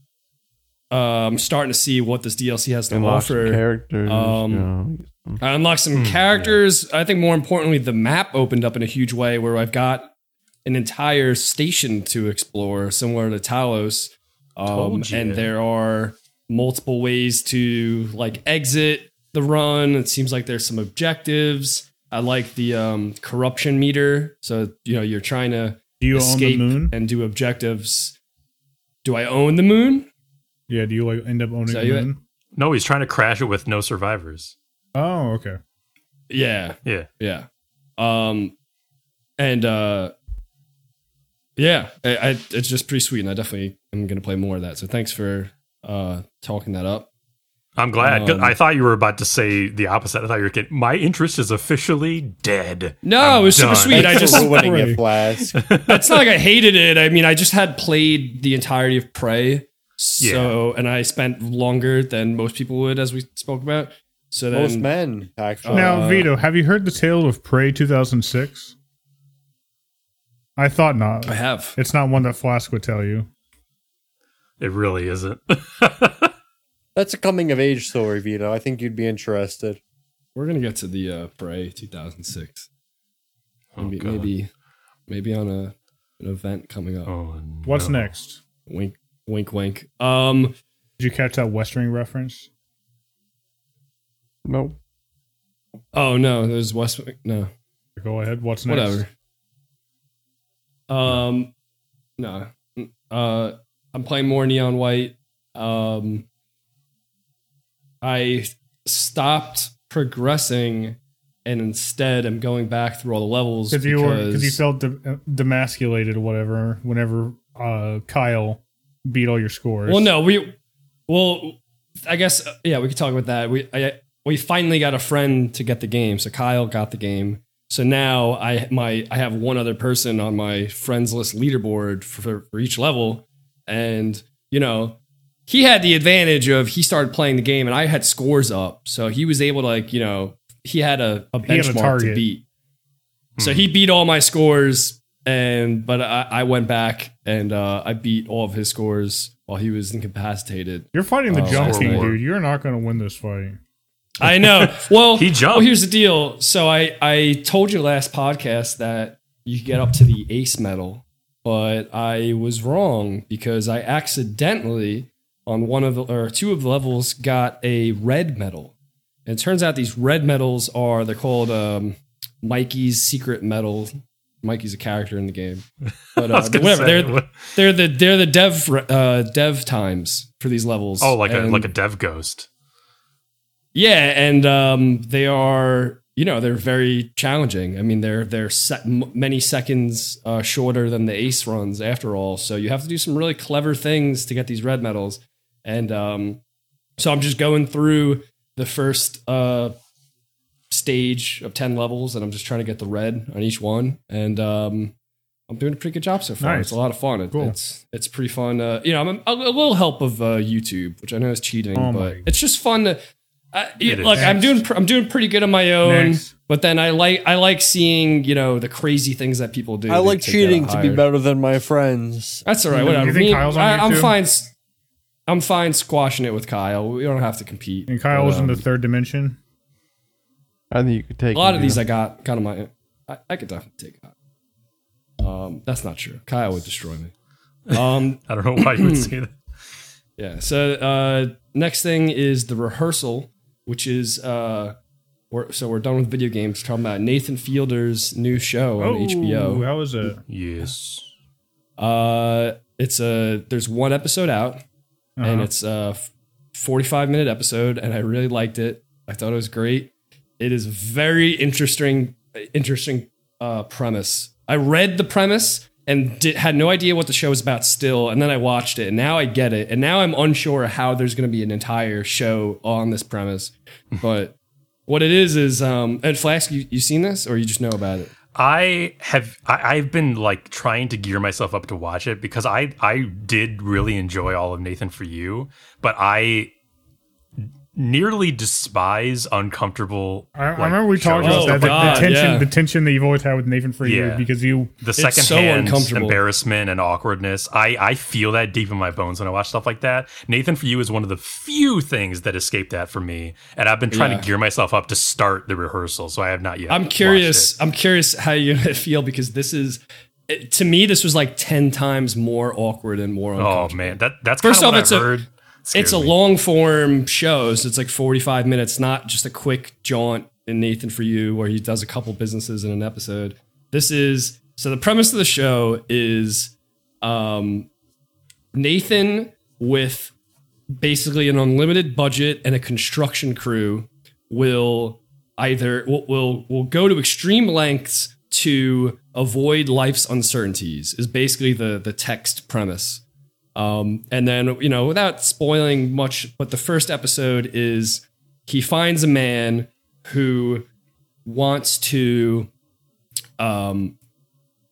Uh, I'm starting to see what this D L C has to Unlock offer. Characters. Um, yeah. I unlocked some mm, characters. Yeah. I think more importantly, the map opened up in a huge way where I've got an entire station to explore, similar to Talos. Um, and there are multiple ways to like exit the run. It seems like there's some objectives. I like the um, corruption meter. So, you know, you're trying to do you escape own the moon? And do objectives. Do I own the moon? Yeah, do you like end up owning the moon? No, he's trying to crash it with no survivors. Oh, okay. Yeah. Yeah. Yeah. Um, and uh, yeah, I, I, it's just pretty sweet, and I definitely am going to play more of that. So thanks for uh, talking that up. I'm glad. Um, I thought you were about to say the opposite. I thought you were kidding. My interest is officially dead. No, I'm it was done. Super sweet. That's I just ruining it, Flask. That's not like I hated it. I mean, I just had played the entirety of Prey. So, yeah. And I spent longer than most people would, as we spoke about. So then, most men, actually. Now, uh, Vito, have you heard the tale of Prey two thousand six? I thought not. I have. It's not one that Flask would tell you. It really isn't. That's a coming-of-age story, Vito. I think you'd be interested. We're going to get to the uh, Prey two thousand six. Oh, maybe, maybe maybe on a an event coming up. Oh, no. What's next? Wink. Wink, wink. Um, Did you catch that West Wing reference? No. Oh, no. There's West Wing. No. Go ahead. What's next? Whatever. Um, no. Uh, I'm playing more Neon White. Um, I stopped progressing and instead I'm going back through all the levels. Cause you because were, cause you felt de- demasculated or whatever whenever uh, Kyle... beat all your scores. Well, no, we, well, I guess, uh, yeah, we could talk about that. We, I, we finally got a friend to get the game. So Kyle got the game. So now I, my, I have one other person on my friends list leaderboard for, for each level. And, you know, he had the advantage of, he started playing the game and I had scores up. So he was able to like, you know, he had a, a benchmark to beat. Hmm. So he beat all my scores. And but I, I went back and uh, I beat all of his scores while he was incapacitated. You're fighting the uh, junkie, dude. You're not going to win this fight. I know. Well, he jumped. Well, here's the deal. So I, I told you last podcast that you could get up to the Ace Medal, but I was wrong because I accidentally on one of the, or two of the levels got a red medal. And it turns out these red medals are, they're called um, Mikey's Secret Medal. Mikey's a character in the game, but uh, whatever. Say, they're what? they're the they're the dev uh, dev times for these levels. Oh, like and, a like a dev ghost. Yeah, and um, they are, you know, they're very challenging. I mean, they're they're se- many seconds uh, shorter than the Ace runs after all. So you have to do some really clever things to get these red medals. And um, so I'm just going through the first uh, stage of ten levels, and I'm just trying to get the red on each one. And um, I'm doing a pretty good job so far. Nice. It's a lot of fun. It, cool. It's it's pretty fun. Uh, you know, I'm a, a little help of uh, YouTube, which I know is cheating, oh but it's just fun to. I, it look, I'm doing I'm doing pretty good on my own, Next. but then I like I like seeing, you know, the crazy things that people do. I like to cheating to be better than my friends. That's all right. You whatever. Think Me, Kyle's on I, I'm fine. I'm fine squashing it with Kyle. We don't have to compete. And Kyle but, was um, in the third dimension. I think you could take a lot of these. Know. I got kind of my. I, I could definitely take. Um, that's not true. Kyle would destroy me. Um, I don't know why you would say that. Yeah. So uh, next thing is the rehearsal. Which is, uh, we're, so we're done with video games. We're talking about Nathan Fielder's new show on oh, H B O. How is it? Yes. Uh, it's a, there's one episode out, uh-huh. and it's a forty-five minute episode, and I really liked it. I thought it was great. It is very interesting, interesting uh, premise. I read the premise and did, had no idea what the show was about still, and then I watched it, and now I get it, and now I'm unsure how there's going to be an entire show on this premise, but what it is is, um, and Flask, you, you seen this, or you just know about it? I have, I, I've been, like, trying to gear myself up to watch it, because I, I did really enjoy all of Nathan For You, but I nearly despise uncomfortable. I, like, I remember we talked about that. The, God, the tension, yeah. the tension that you've always had with Nathan For You, yeah. because you the secondhand so embarrassment and awkwardness. I, I feel that deep in my bones when I watch stuff like that. Nathan For You is one of the few things that escaped that for me, and I've been trying yeah. to gear myself up to start the rehearsal, so I have not yet. I'm curious. I'm curious how you feel because this is. It, to me, this was like ten times more awkward and more uncomfortable. Oh man, that that's first off, it's I've a. Heard. It's me. A long form show, so it's like forty-five minutes, not just a quick jaunt in Nathan For You where he does a couple businesses in an episode. This is, so the premise of the show is um, Nathan with basically an unlimited budget and a construction crew will either, will, will, will go to extreme lengths to avoid life's uncertainties is basically the, the text premise. Um, and then, you know, without spoiling much, but the first episode is he finds a man who wants to, um,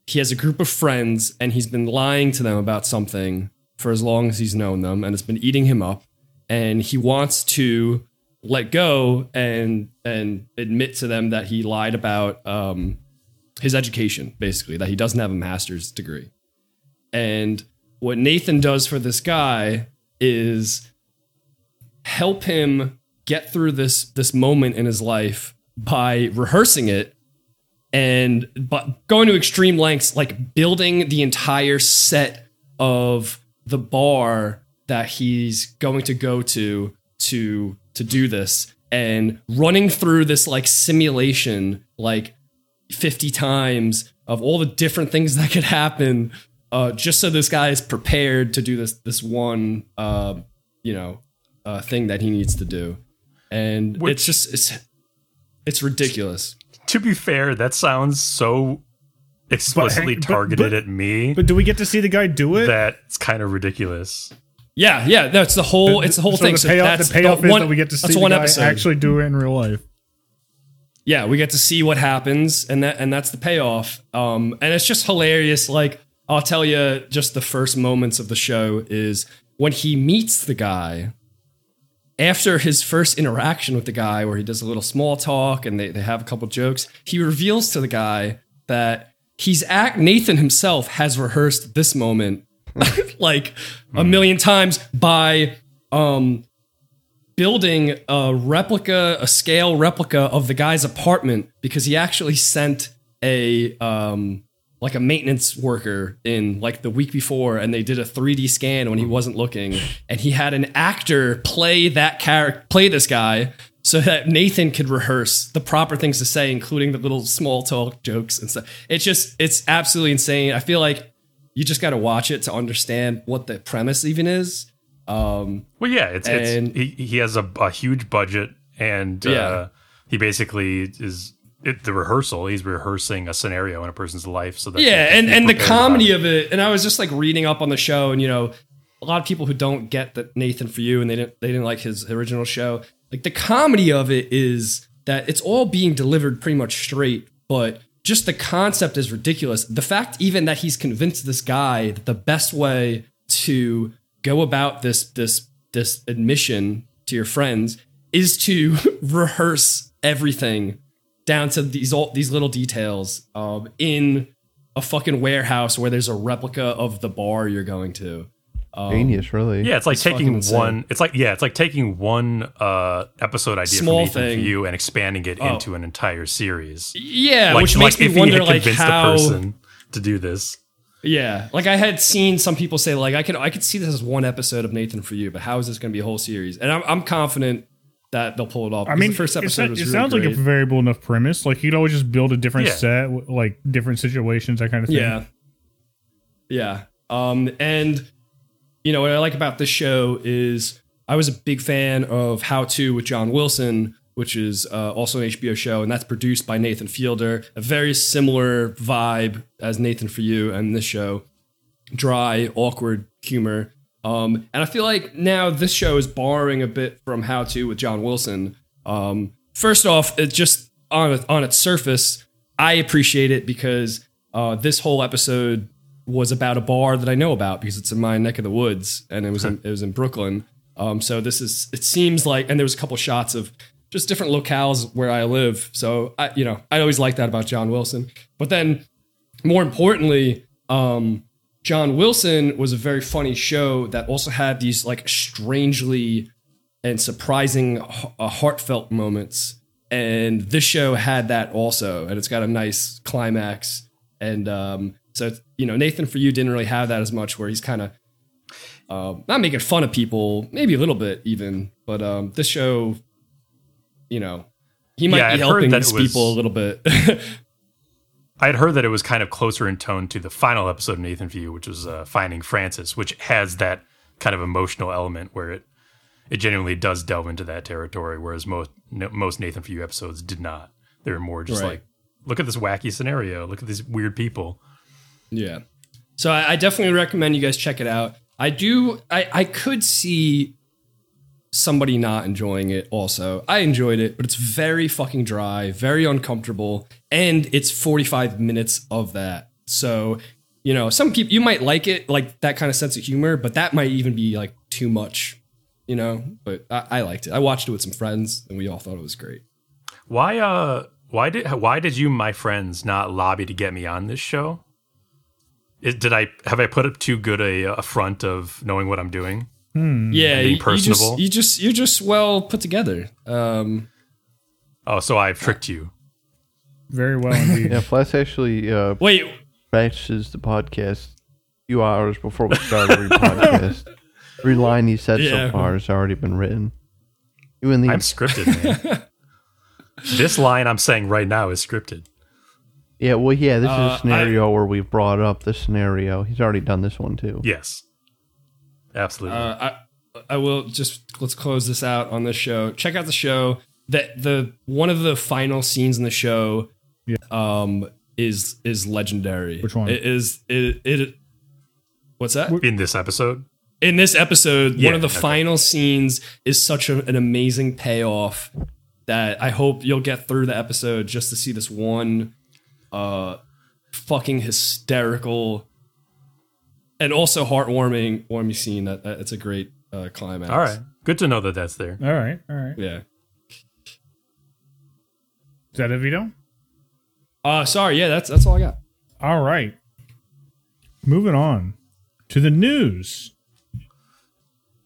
he has a group of friends and he's been lying to them about something for as long as he's known them and it's been eating him up and he wants to let go and, and admit to them that he lied about, um, his education, basically, that he doesn't have a master's degree. And what Nathan does for this guy is help him get through this, this moment in his life by rehearsing it and but going to extreme lengths, like building the entire set of the bar that he's going to go to, to, to do this and running through this like simulation, like fifty times of all the different things that could happen. Uh, just so this guy is prepared to do this this one, uh, you know, uh, thing that he needs to do. And Which, it's just, it's it's ridiculous. To be fair, that sounds so explicitly but, targeted but, but, at me. But do we get to see the guy do it? That's kind of ridiculous. Yeah, yeah, that's no, the whole, it's the whole so thing. The so payoff, that's the payoff the one, is that we get to see the guy episode. actually do it in real life. Yeah, we get to see what happens, and that and that's the payoff. Um, and it's just hilarious, like, I'll tell you just the first moments of the show is when he meets the guy after his first interaction with the guy where he does a little small talk and they, they have a couple jokes. He reveals to the guy that he's act Nathan himself has rehearsed this moment like a million times by um, building a replica, a scale replica of the guy's apartment because he actually sent a um, like a maintenance worker in like the week before, and they did a three D scan when he wasn't looking, and he had an actor play that character, play this guy, so that Nathan could rehearse the proper things to say, including the little small talk jokes and stuff. It's just, it's absolutely insane. I feel like you just got to watch it to understand what the premise even is. Um, well, yeah, it's, and, it's he, he has a, a huge budget, and yeah. uh, he basically is it, the rehearsal. He's rehearsing a scenario in a person's life. So that yeah, and, and the comedy of it. And I was just like reading up on the show, and you know, a lot of people who don't get that Nathan For You, and they didn't they didn't like his original show. Like the comedy of it is that it's all being delivered pretty much straight, but just the concept is ridiculous. The fact even that he's convinced this guy that the best way to go about this this this admission to your friends is to rehearse everything down to these all these little details um, in a fucking warehouse where there's a replica of the bar you're going to. Um, Genius, really. Yeah, it's like it's taking one. It's like yeah, it's like taking one uh, episode idea Small from Nathan For You and expanding it oh. into an entire series. Yeah, like, which makes like me if wonder, he had convinced like how the person to do this. Yeah, like I had seen some people say, like I could I could see this as one episode of Nathan For You, but how is this going to be a whole series? And I'm I'm confident that they'll pull it off. I mean, the first episode. It, was it really sounds great. Like a variable enough premise. Like he'd always just build a different yeah. set, like different situations, that kind of thing. Yeah, yeah, um, and. You know, what I like about this show is I was a big fan of How To with John Wilson, which is uh, also an H B O show, and that's produced by Nathan Fielder. A very similar vibe as Nathan For You and this show. Dry, awkward humor. Um, and I feel like now this show is borrowing a bit from How To with John Wilson. Um, first off, it just on, on its surface, I appreciate it because uh, this whole episode was about a bar that I know about because it's in my neck of the woods, and it was in, it was in Brooklyn. Um, so this is, it seems like, and there was a couple shots of just different locales where I live. So I, you know, I always like that about John Wilson, but then more importantly, um, John Wilson was a very funny show that also had these like strangely and surprising uh, heartfelt moments. And this show had that also, and it's got a nice climax. And, um, So, you know, Nathan For You didn't really have that as much, where he's kind of uh, not making fun of people, maybe a little bit even. But um, this show, you know, he might yeah, be helping these was, people a little bit. I had heard that it was kind of closer in tone to the final episode of Nathan For You, which was uh, Finding Francis, which has that kind of emotional element where it it genuinely does delve into that territory, whereas most, no, most Nathan For You episodes did not. They were more just right. like, look at this wacky scenario. Look at these weird people. Yeah. So I, I definitely recommend you guys check it out. I do. I, I could see somebody not enjoying it also. I enjoyed it, but it's very fucking dry, very uncomfortable. And it's forty-five minutes of that. So, you know, some people, you might like it, like that kind of sense of humor, but that might even be like too much, you know, but I, I liked it. I watched it with some friends and we all thought it was great. Why, uh, why did, why did you, my friends, not lobby to get me on this show? Did I have I put up too good a, a front of knowing what I'm doing? Hmm. Yeah, being personable. You, you just you're just, just well put together. Um, oh, so I've tricked you. Very well indeed. Yeah, Flash actually uh, wait crashes the podcast a few hours before we start every podcast. Every line he said yeah. so far has already been written. You and the I'm scripted, man. This line I'm saying right now is scripted. Yeah, well, yeah, this uh, is a scenario I, where we've brought up the scenario. He's already done this one, too. Yes. Absolutely. Uh, I, I will just, let's close this out on this show. Check out the show. The, the one of the final scenes in the show yeah. um, is is legendary. Which one? It is, it, it, what's that? In this episode? In this episode, yeah, one of the okay. final scenes is such a, an amazing payoff that I hope you'll get through the episode just to see this one Uh, fucking hysterical and also heartwarming, warming scene. That, that it's a great uh, climax. All right, good to know that that's there. All right, all right, yeah. Is that it, Vito? Uh, sorry, yeah, that's that's all I got. All right, moving on to the news.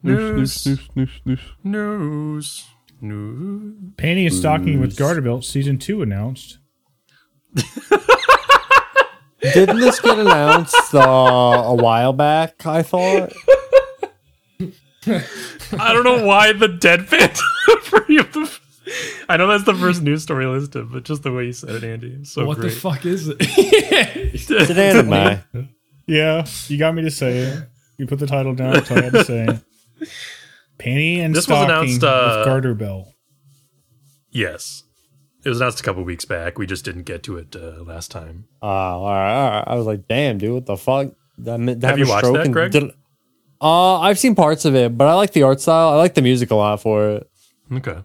News. News. News. News. News. News. Panty and stocking with garter belt season two announced. Didn't this get announced uh, a while back, I thought? I don't know why the deadpan for you. I know that's the first news story listed, but just the way you said it, Andy. It's so what great. The fuck is it? It's an anime. Yeah, you got me to say it. You put the title down until I had to say it. Panty and this stocking was announced, uh, with garter belt. Yes. It was announced a couple weeks back. We just didn't get to it uh, last time. Oh, all right, all right. I was like, damn, dude, what the fuck? That, that Have you watched that, Greg? Did, uh, I've seen parts of it, but I like the art style. I like the music a lot for it. Okay.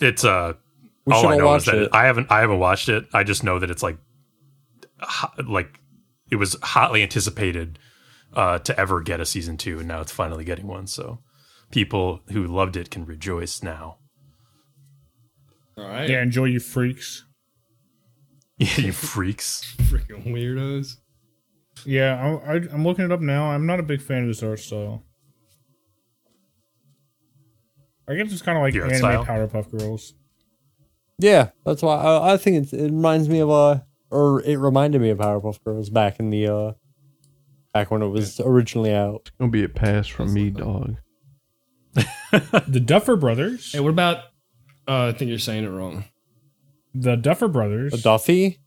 It's uh, we all I know is that it. I haven't I haven't watched it. I just know that it's like hot, like it was hotly anticipated uh, to ever get a season two, and now it's finally getting one. So people who loved it can rejoice now. All right. Yeah, enjoy you freaks. Yeah, you freaks, freaking weirdos. Yeah, I, I, I'm looking it up now. I'm not a big fan of this art style. I guess it's kind of like Your anime style. Powerpuff Girls. Yeah, that's why I, I think it's, it reminds me of uh, or it reminded me of Powerpuff Girls back in the uh, back when it was originally out. It's gonna be a pass from me, dog. The Duffer Brothers. Hey, what about? Uh, I think you're saying it wrong. The Duffer Brothers. The Duffy.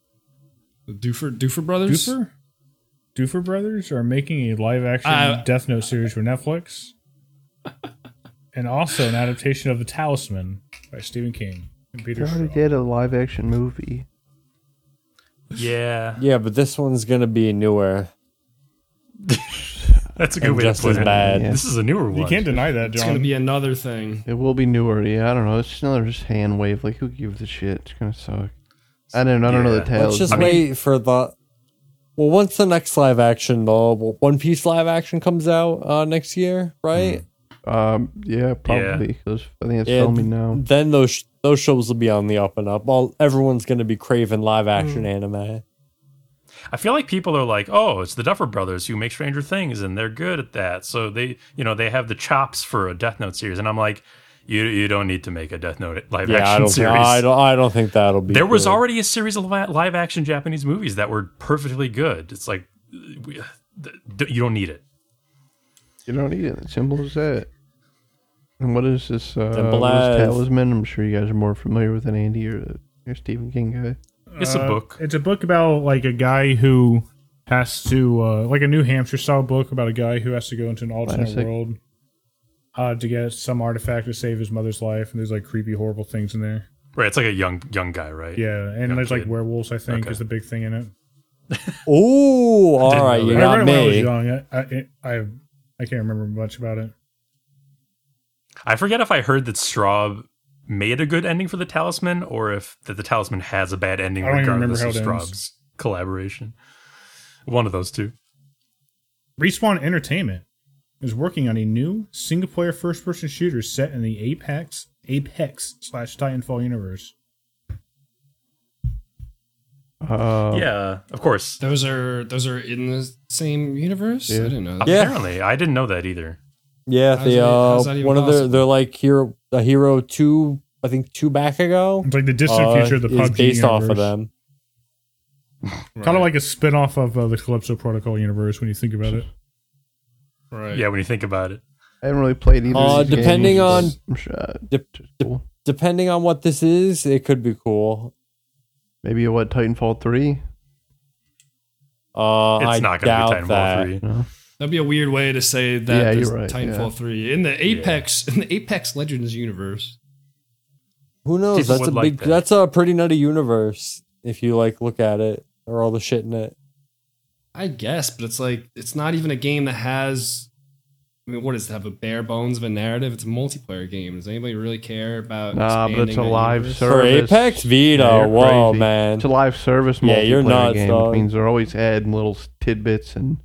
The Doofer Doofer Brothers. Doofer. Doofer Brothers are making a live action uh, Death Note series for Netflix. And also an adaptation of The Talisman by Stephen King and Peter Straub. They already did a live-action movie. Yeah. Yeah, but this one's going to be newer. That's a good and way to put it. Bad. Yeah. This is a newer one. You can't deny that, John. It's going to be another thing. It will be newer, yeah. I don't know. It's just another just hand wave. Like, who gives a shit? It's going to suck. I don't, I don't yeah. know the tale. Let's just I wait mean, for the... Well, once the next live-action, the uh, One Piece live-action comes out uh, next year, right? Mm-hmm. Um. Yeah, probably. Yeah. Cause I think it's yeah, filming now. Then those sh- those shows will be on the up and up. All everyone's going to be craving live action mm. anime. I feel like people are like, oh, it's the Duffer Brothers who make Stranger Things, and they're good at that. So they, you know, they have the chops for a Death Note series. And I'm like, you you don't need to make a Death Note live yeah, action I series. Think, I don't. I don't think that'll be. There good. was already a series of live action Japanese movies that were perfectly good. It's like we, you don't need it. You don't need it. Simple as that. And what is this? Uh, what is Talisman? I'm sure you guys are more familiar with than Andy or your Stephen King guy. It's uh, a book. It's a book about like a guy who has to, uh, like a New Hampshire style book about a guy who has to go into an alternate Classic. world uh, to get some artifact to save his mother's life. And there's like creepy, horrible things in there. Right. It's like a young, young guy, right? Yeah. And young there's kid. like werewolves, I think, okay. is the big thing in it. Oh, all right. You got me. I was young. I, I, I I can't remember much about it. I forget if I heard that Straub made a good ending for The Talisman or if that The Talisman has a bad ending regardless of Straub's ends. collaboration. One of those two. Respawn Entertainment is working on a new single-player first-person shooter set in the Apex Apex slash Titanfall universe. Uh, yeah, of course. Those are those are in the same universe. Yeah. I didn't know. That. Apparently, yeah. I didn't know that either. Yeah, the uh, one possible? of their they're like hero a hero two, I think two back ago. It's like the distant uh, future of the P U B G universe. Based off of them. Right. Kind of like a spinoff of uh, the Calypso Protocol universe when you think about it. Right. Yeah, when you think about it. I haven't really played either. Uh, of these depending games. on de- de- depending on what this is, it could be cool. Maybe what Titanfall three? Uh, it's I not going to be Titanfall that. three. No. That'd be a weird way to say that. Yeah, you're right, Titanfall yeah. three in the Apex yeah. in the Apex Legends universe. Who knows? People that's a like big. That. That's a pretty nutty universe if you like look at it or all the shit in it. I guess, but it's like it's not even a game that has. I mean, what does it have? A bare bones of a narrative? It's a multiplayer game. Does anybody really care about Nah, but it's a live universe? service. For Apex Vito, yeah, whoa, crazy. man. It's a live service multiplayer yeah, you're nuts, game, dog. Which means they're always adding little tidbits, and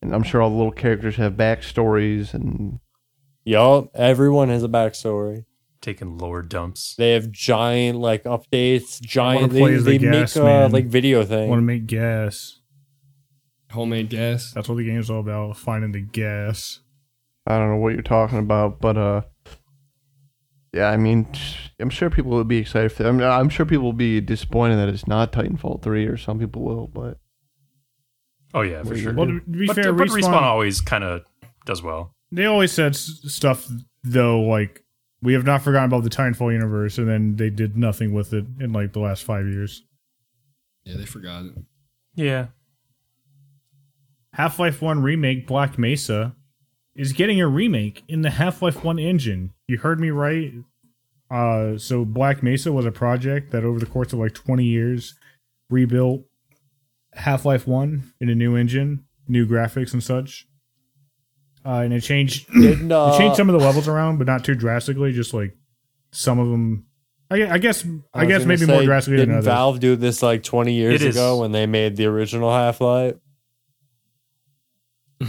and I'm sure all the little characters have backstories. and Y'all, everyone has a backstory. Taking lore dumps. They have giant, like, updates, giant, they, they the make, gas, uh, like, video things. I want to make gas. Homemade gas. That's what the game's all about, finding the gas. I don't know what you're talking about, but uh, yeah, I mean, I'm sure people would be excited for that. I mean, I'm sure people will be disappointed that it's not Titanfall three, or some people will, but oh yeah, for sure. Well, to be fair, but, but Respawn, Respawn always kind of does well. They always said s- stuff though, like we have not forgotten about the Titanfall universe, and then they did nothing with it in like the last five years. Yeah, they forgot it. Yeah. Half-Life one Remake Black Mesa is getting a remake in the Half-Life one engine. You heard me right. Uh, so Black Mesa was a project that over the course of like twenty years rebuilt Half-Life one in a new engine, new graphics and such. Uh, and it changed, it changed some of the levels around, but not too drastically, just like some of them. I, I guess I, I guess maybe say, more drastically than others. Didn't Valve do this like twenty years it ago is. When they made the original Half-Life?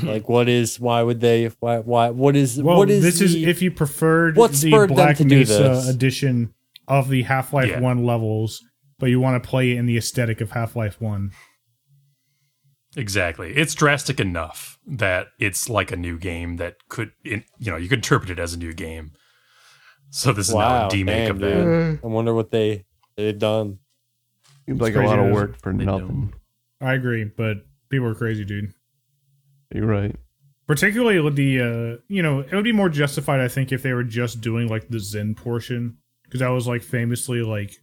Like what is why would they why why what is well, what is this the, is if you preferred the Black Mesa edition of the Half-Life yeah. one levels, but you want to play it in the aesthetic of Half-Life one. Exactly. It's drastic enough that it's like a new game that could you know, you could interpret it as a new game. So this is wow, not a demake of that. I wonder what they they've done. Seems like a lot of work for nothing. I agree, but people are crazy, dude. You're right. Particularly with the, uh, you know, it would be more justified, I think, if they were just doing, like, the Zen portion. Because that was, like, famously, like,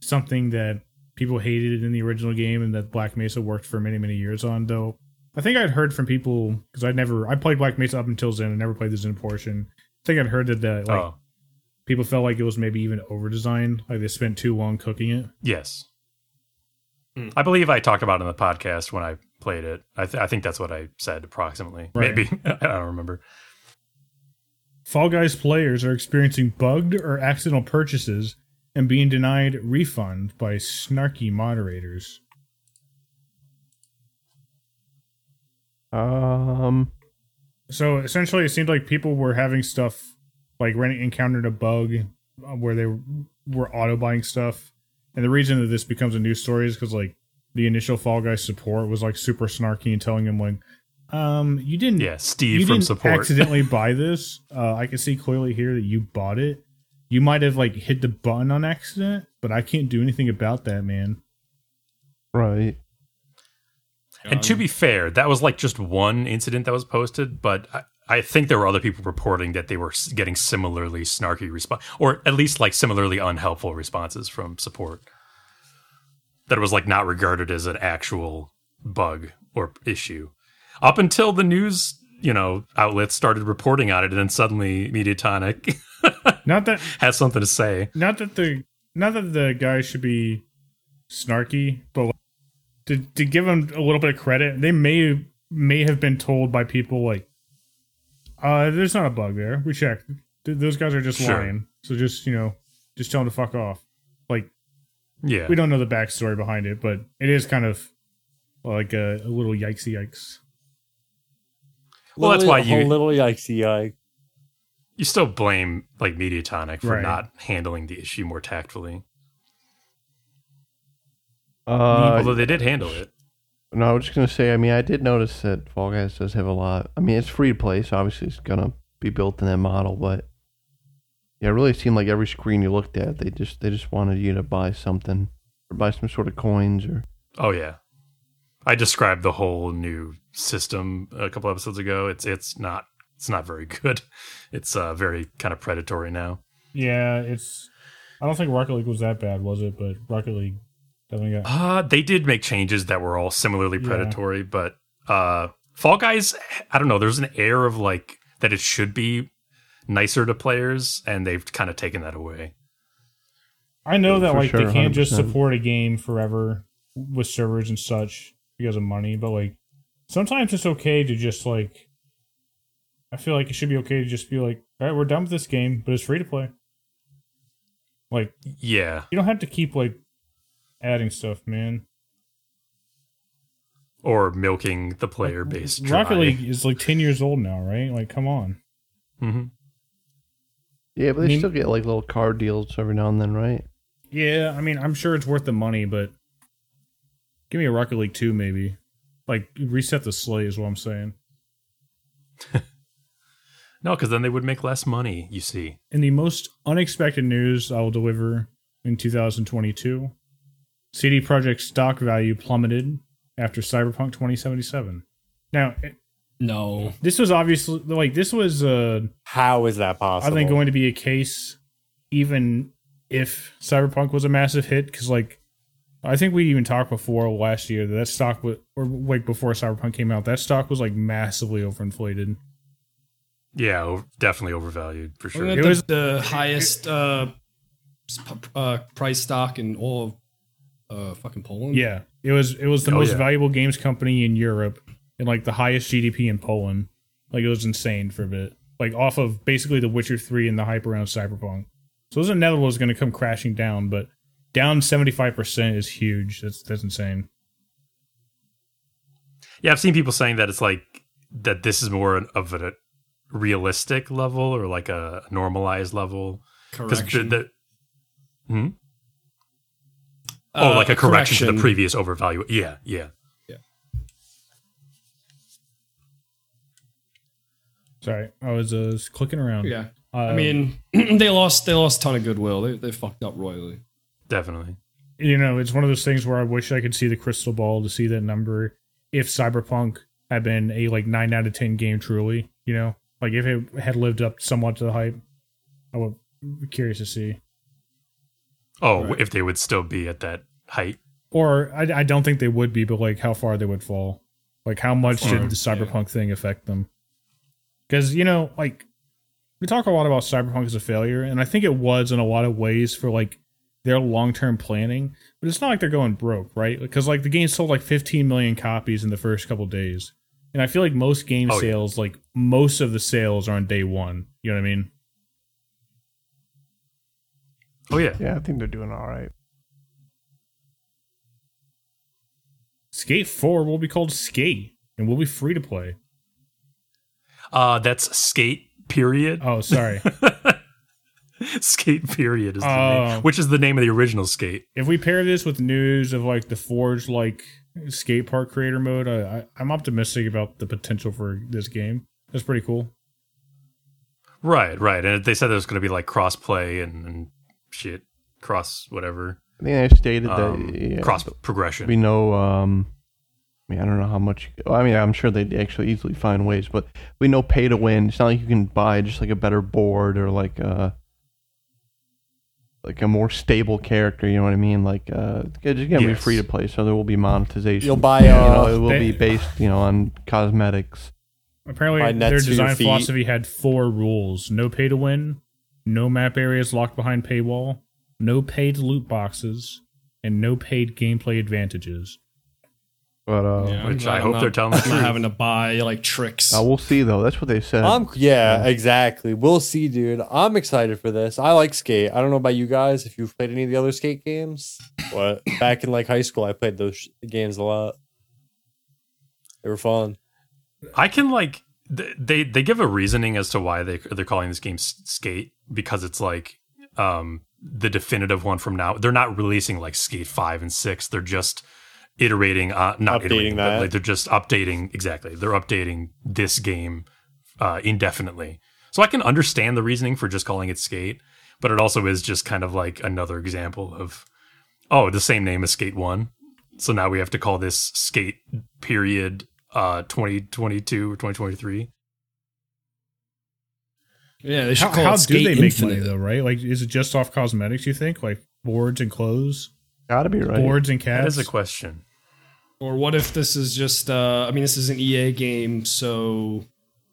something that people hated in the original game and that Black Mesa worked for many, many years on, though. I think I'd heard from people, because I'd never, I played Black Mesa up until Zen and never played the Zen portion. I think I'd heard that, that like, oh. people felt like it was maybe even over-designed. Like, they spent too long cooking it. Yes. Mm. I believe I talked about it in the podcast when I played it. I, th- I think that's what I said approximately. Right. Maybe. I don't remember. Fall Guys players are experiencing bugged or accidental purchases and being denied refund by snarky moderators. Um. So essentially it seemed like people were having stuff like Rennie encountered a bug where they were auto buying stuff. And the reason that this becomes a news story is because like the initial Fall Guys support was like super snarky and telling him like, um, you didn't, yeah, Steve you from didn't support accidentally buy this. Uh, I can see clearly here that you bought it. You might have like hit the button on accident, but I can't do anything about that, man. Right. And um, to be fair, that was like just one incident that was posted, but I, I think there were other people reporting that they were getting similarly snarky response, or at least like similarly unhelpful responses from support. That it was like not regarded as an actual bug or issue up until the news, you know, outlets started reporting on it. And then suddenly Mediatonic not that has something to say. Not that the, not that the guy should be snarky, but to, to give him a little bit of credit, they may, may have been told by people like, uh, there's not a bug there. We checked. Th- those guys are just sure. lying. So just, you know, just tell them to fuck off. Like, yeah, we don't know the backstory behind it, but it is kind of like a, a little yikesy yikes. Well, that's why you a little yikesy yike. You still blame like Mediatonic for right. not handling the issue more tactfully. Uh, Although they did handle it. No, I was just gonna say. I mean, I did notice that Fall Guys does have a lot. I mean, it's free to play, so obviously it's gonna be built in that model, but. Yeah, it really seemed like every screen you looked at, they just they just wanted you to buy something or buy some sort of coins or. Oh yeah, I described the whole new system a couple episodes ago. It's it's not it's not very good. It's uh, very kind of predatory now. Yeah, it's. I don't think Rocket League was that bad, was it? But Rocket League definitely got. Uh, they did make changes that were all similarly predatory, yeah. but uh, Fall Guys, I don't know. There's an air of like that it should be nicer to players, and they've kind of taken that away. I know yeah, that like sure, they can't one hundred percent just support a game forever with servers and such because of money, but like sometimes it's okay to just like I feel like it should be okay to just be like, all right, we're done with this game, but it's free to play. Like yeah. You don't have to keep like adding stuff, man. Or milking the player base. Rocket League is like ten years old now, right? Like come on. Mm-hmm. Yeah, but they I mean, still get like little car deals every now and then, right? Yeah, I mean, I'm sure it's worth the money, but give me a Rocket League two, maybe. Like, reset the slate is what I'm saying. No, because then they would make less money, you see. In the most unexpected news I will deliver in two thousand twenty-two, C D Projekt's stock value plummeted after Cyberpunk twenty seventy-seven. Now... It, no. This was obviously... Like, this was... Uh, How is that possible? I think going to be a case even if Cyberpunk was a massive hit, because, like, I think we even talked before last year that that stock was... Or, like, before Cyberpunk came out, that stock was, like, massively overinflated. Yeah, definitely overvalued, for sure. It, it was the highest uh, uh, price stock in all of uh, fucking Poland. Yeah. It was, it was the oh, most yeah. valuable games company in Europe. And, like, the highest G D P in Poland. Like, it was insane for a bit. Like, off of basically The Witcher three and the hype around Cyberpunk. So, this another was going to come crashing down, but down seventy-five percent is huge. That's that's insane. Yeah, I've seen people saying that it's, like, that this is more of a realistic level or, like, a normalized level. Correction. The, the, hmm? Uh, oh, like a, a correction, correction to the previous overvalue. Yeah, yeah. Sorry, I was uh, clicking around. Yeah, uh, I mean, they lost they lost a ton of goodwill. They they fucked up royally. Definitely. You know, it's one of those things where I wish I could see the crystal ball to see that number. If Cyberpunk had been a like nine out of ten game, truly, you know, like if it had lived up somewhat to the hype, I would be curious to see. Oh, right. If they would still be at that height, or I, I don't think they would be, but like how far they would fall, like how much or, did the Cyberpunk yeah. thing affect them? Because, you know, like, we talk a lot about Cyberpunk as a failure, and I think it was in a lot of ways for, like, their long-term planning, but it's not like they're going broke, right? Because, like, the game sold, like, fifteen million copies in the first couple days, and I feel like most game oh, sales, yeah. like, most of the sales are on day one, you know what I mean? Oh, yeah. Yeah, I think they're doing all right. Skate four will be called Skate, and will be free to play. Uh, that's Skate period. Oh, sorry. Skate period is the uh, name, which is the name of the original Skate. If we pair this with news of like the Forge like skate park creator mode, I, I, I'm optimistic about the potential for this game. That's pretty cool. Right, right. And they said there's going to be like cross play and, and shit, cross whatever. I think they stated um, that yeah, cross progression. We know. Um... I mean, I don't know how much... I mean, I'm sure they'd actually easily find ways, but we know pay to win. It's not like you can buy just, like, a better board or, like, a, like a more stable character, you know what I mean? Like, uh, it's going to be free to play, so there will be monetization. You'll buy... You know, it will they, be based, you know, on cosmetics. Apparently, their design philosophy had four rules. No pay to win, no map areas locked behind paywall, no paid loot boxes, and no paid gameplay advantages. But uh, yeah, which I hope not, they're telling the truth. Not having to buy like tricks. Uh, we'll see though. That's what they said. I'm, yeah, yeah, exactly. We'll see, dude. I'm excited for this. I like Skate. I don't know about you guys. If you've played any of the other Skate games, but back in like high school, I played those sh- games a lot. They were fun. I can like th- they they give a reasoning as to why they they're calling this game Skate because it's like um the definitive one from now. They're not releasing like Skate five and six. They're just iterating uh not updating iterating that. But, like, they're just updating exactly they're updating this game uh indefinitely, so I can understand the reasoning for just calling it Skate, but it also is just kind of like another example of oh the same name as Skate one, so now we have to call this Skate period uh twenty twenty-two or twenty twenty-three. Yeah, they should how, call how it Skate do they make money though, right? Like, is it just off cosmetics, you think, like boards and clothes? Gotta be right. Boards and cats. That is a question. Or what if this is just, uh, I mean, this is an E A game, so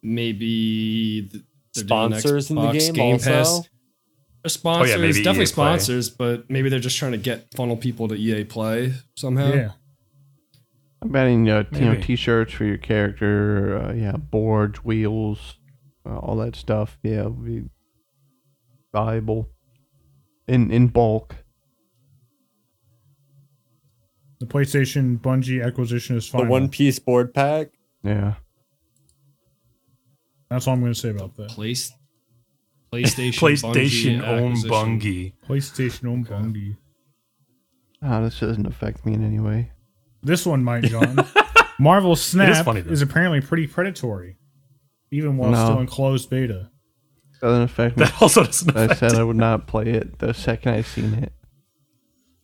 maybe the, sponsors in the game, game also? They're sponsors, oh, yeah, maybe definitely E A sponsors, play. But maybe they're just trying to get funnel people to E A Play somehow. Yeah. I'm betting uh, you know, t-shirts for your character, uh, yeah, boards, wheels, uh, all that stuff. Yeah, it'll be valuable in in bulk. The PlayStation Bungie acquisition is final. The One Piece board pack? Yeah. That's all I'm going to say about that. Place, PlayStation PlayStation own Bungie. PlayStation own Bungie. Ah, oh, this doesn't affect me in any way. This one might, John. Marvel Snap is, is apparently pretty predatory, even while no. still in closed beta. Doesn't affect me. That also doesn't affect me. I said I would not play it the second I seen it.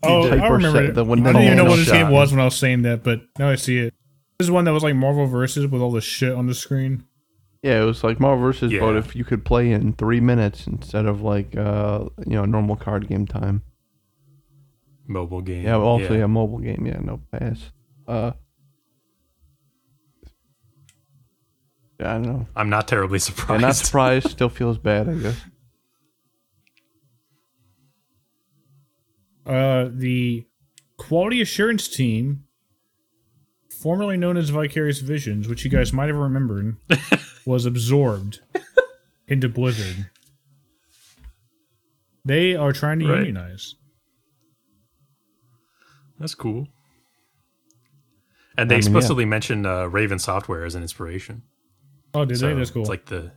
Oh, I remember it. I didn't even know what this game was when I was saying that, but now I see it. This is one that was like Marvel Versus with all the shit on the screen. Yeah, it was like Marvel Versus, yeah. but if you could play in three minutes instead of like uh, you know normal card game time. Mobile game. Yeah, also yeah. a mobile game. Yeah, no pass. Uh, yeah, I don't know. I'm not terribly surprised. I'm yeah, not surprised. Still feels bad, I guess. Uh, the quality assurance team, formerly known as Vicarious Visions, which you guys might have remembered, was absorbed into Blizzard. They are trying to right. unionize. That's cool. And they I mean, explicitly yeah. mentioned uh, Raven Software as an inspiration. Oh, did so they? That's cool. It's like the,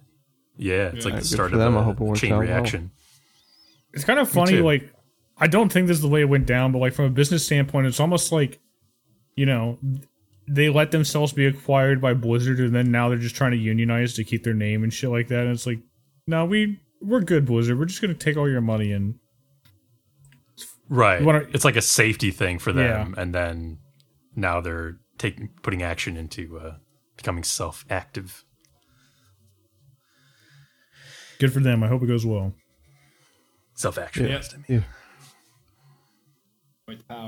yeah, it's yeah. like the start of them, a chain reaction. Well. It's kind of funny, like, I don't think this is the way it went down, but like from a business standpoint, it's almost like, you know, they let themselves be acquired by Blizzard, and then now they're just trying to unionize to keep their name and shit like that. And it's like, no, we we're good, Blizzard. We're just gonna take all your money and right. Wanna, it's like a safety thing for them, yeah. and then now they're taking putting action into uh, becoming self-active. Good for them. I hope it goes well. Self-action. Yeah. yeah.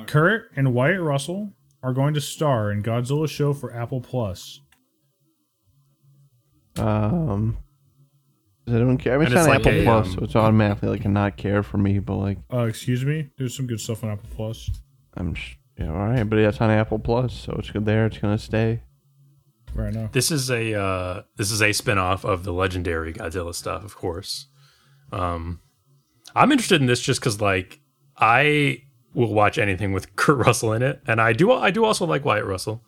Kurt and Wyatt Russell are going to star in Godzilla show for Apple Plus. Um, I don't care. I mean, it's, it's on like Apple a, Plus, um, so it's automatically like a not care for me. But like, uh, excuse me, there's some good stuff on Apple Plus. I'm sh- yeah, all right, but yeah, it's on Apple Plus, so it's good there. It's gonna stay. Right now, this is a uh, this is a spinoff of the legendary Godzilla stuff, of course. Um, I'm interested in this just because like I. will watch anything with Kurt Russell in it, and I do. I do also like Wyatt Russell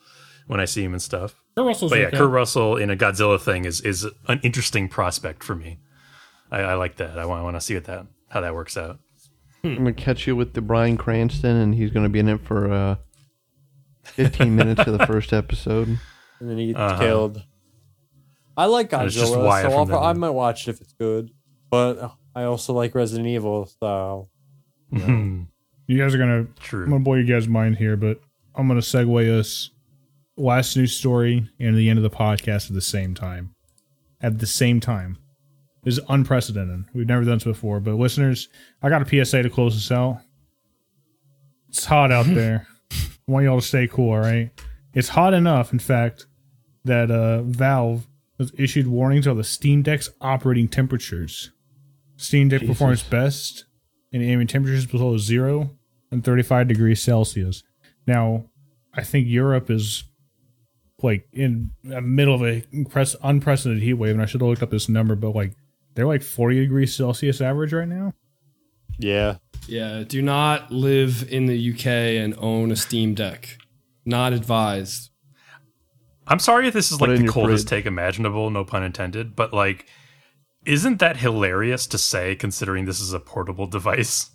when I see him and stuff. Kurt Russell's but yeah, okay. Kurt Russell in a Godzilla thing is is an interesting prospect for me. I, I like that. I want I want to see what that how that works out. I'm gonna catch you with the Bryan Cranston, and he's gonna be in it for uh, fifteen minutes of the first episode, and then he gets uh-huh. killed. I like Godzilla, so I'll pro- I might watch it if it's good. But I also like Resident Evil, so. Yeah. You guys are going to... I'm going to blow you guys' mind here, but I'm going to segue us last news story and the end of the podcast at the same time. At the same time. This is unprecedented. We've never done this before, but listeners, I got a P S A to close this out. It's hot out there. I want y'all to stay cool, all right? It's hot enough, in fact, that uh, Valve has issued warnings on the Steam Deck's operating temperatures. Steam Deck Jesus. performs best in ambient temperatures below zero and thirty-five degrees Celsius. Now, I think Europe is like in the middle of an impres- unprecedented heat wave, and I should have looked up this number, but like they're like forty degrees Celsius average right now. Yeah. Yeah. Do not live in the U K and own a Steam Deck. Not advised. I'm sorry if this is Put like the coldest take imaginable, no pun intended, but like, isn't that hilarious to say, considering this is a portable device?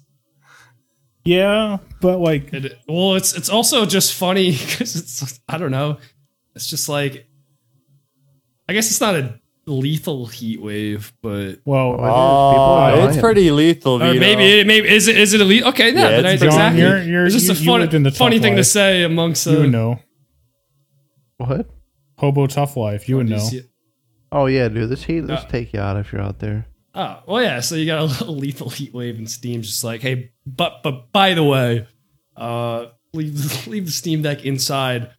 Yeah, but like... It, well, it's it's also just funny because it's... I don't know. It's just like... I guess it's not a lethal heat wave, but... Well, oh, it's pretty lethal, Vito. Or maybe, maybe... Is it is it a lethal? Okay, no, yeah, it's exactly. You're, you're, it's just you, a fun, funny life. thing to say amongst... You a, would know. What? Hobo tough life. You would know. See, Oh, yeah, dude, this heat will uh, take you out if you're out there. Oh, well, yeah, so you got a little lethal heat wave and Steam's just like, hey, but but by the way, uh, leave, leave the Steam Deck inside.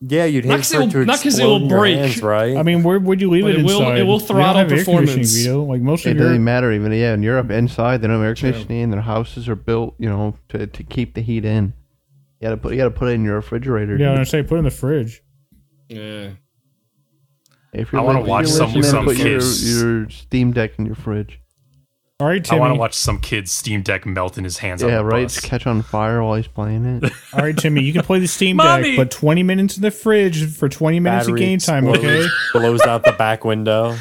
Yeah, you'd hate for it to not explode it will in your break. hands, right? I mean, where would you leave but it, it inside? Will, it will throttle performance. Vito. Like most of it Europe, doesn't matter even. Yeah, in Europe, inside, they don't have air conditioning. Their houses are built, you know, to, to keep the heat in. You gotta put, you gotta put it in your refrigerator. Yeah, I was gonna say, put it in the fridge. Yeah. If you're I want to watch some, some put kids your, your Steam Deck in your fridge. All right, Timmy. I want to watch some kid's Steam Deck melt in his hands. Yeah, on the right. Bus. Catch on fire while he's playing it. All right, Timmy, you can play the Steam Deck, but twenty minutes in the fridge for twenty minutes Battery of game time. Okay, blows out the back window.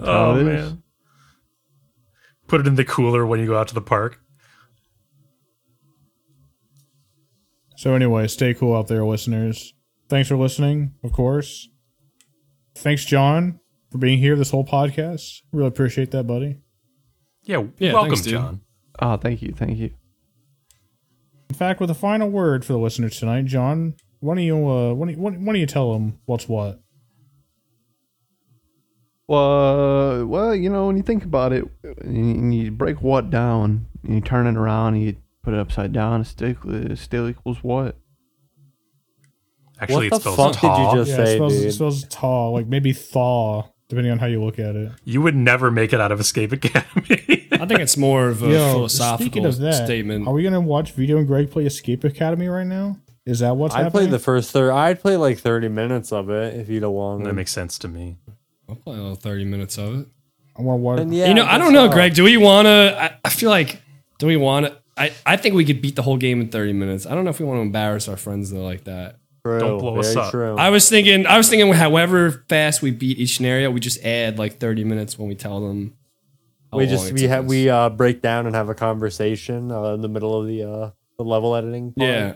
Oh Those. man! Put it in the cooler when you go out to the park. So anyway, stay cool out there, listeners. Thanks for listening, of course. Thanks, John, for being here this whole podcast. Really appreciate that, buddy. Yeah, yeah welcome, thanks, John. Oh, thank you, thank you. In fact, with a final word for the listeners tonight, John, why don't you, uh, why don't, why don't you tell them what's what? Well, well, you know, when you think about it, and you break what down, and you turn it around, and you put it upside down, it still, still equals what? Actually, what it spells tall. What the fuck did you just yeah, say, it spells, dude? It spells tall, like maybe thaw, depending on how you look at it. You would never make it out of Escape Academy. I think it's more of a Yo, philosophical of that, statement. Are we going to watch Vito and Greg play Escape Academy right now? Is that what's I'd happening? I played the first third. I'd play like thirty minutes of it if you'd have won. That makes sense to me. I'll play all thirty minutes of it. I want to watch. Yeah, you know, I, I don't know, so. Greg. Do we want to? I, I feel like, do we want to? I, I think we could beat the whole game in thirty minutes. I don't know if we want to embarrass our friends though like that. True, don't blow us up. True. I was thinking. I was thinking. However fast we beat each scenario, we just add like thirty minutes when we tell them. We just we have we uh, break down and have a conversation uh, in the middle of the uh, the level editing part. Yeah,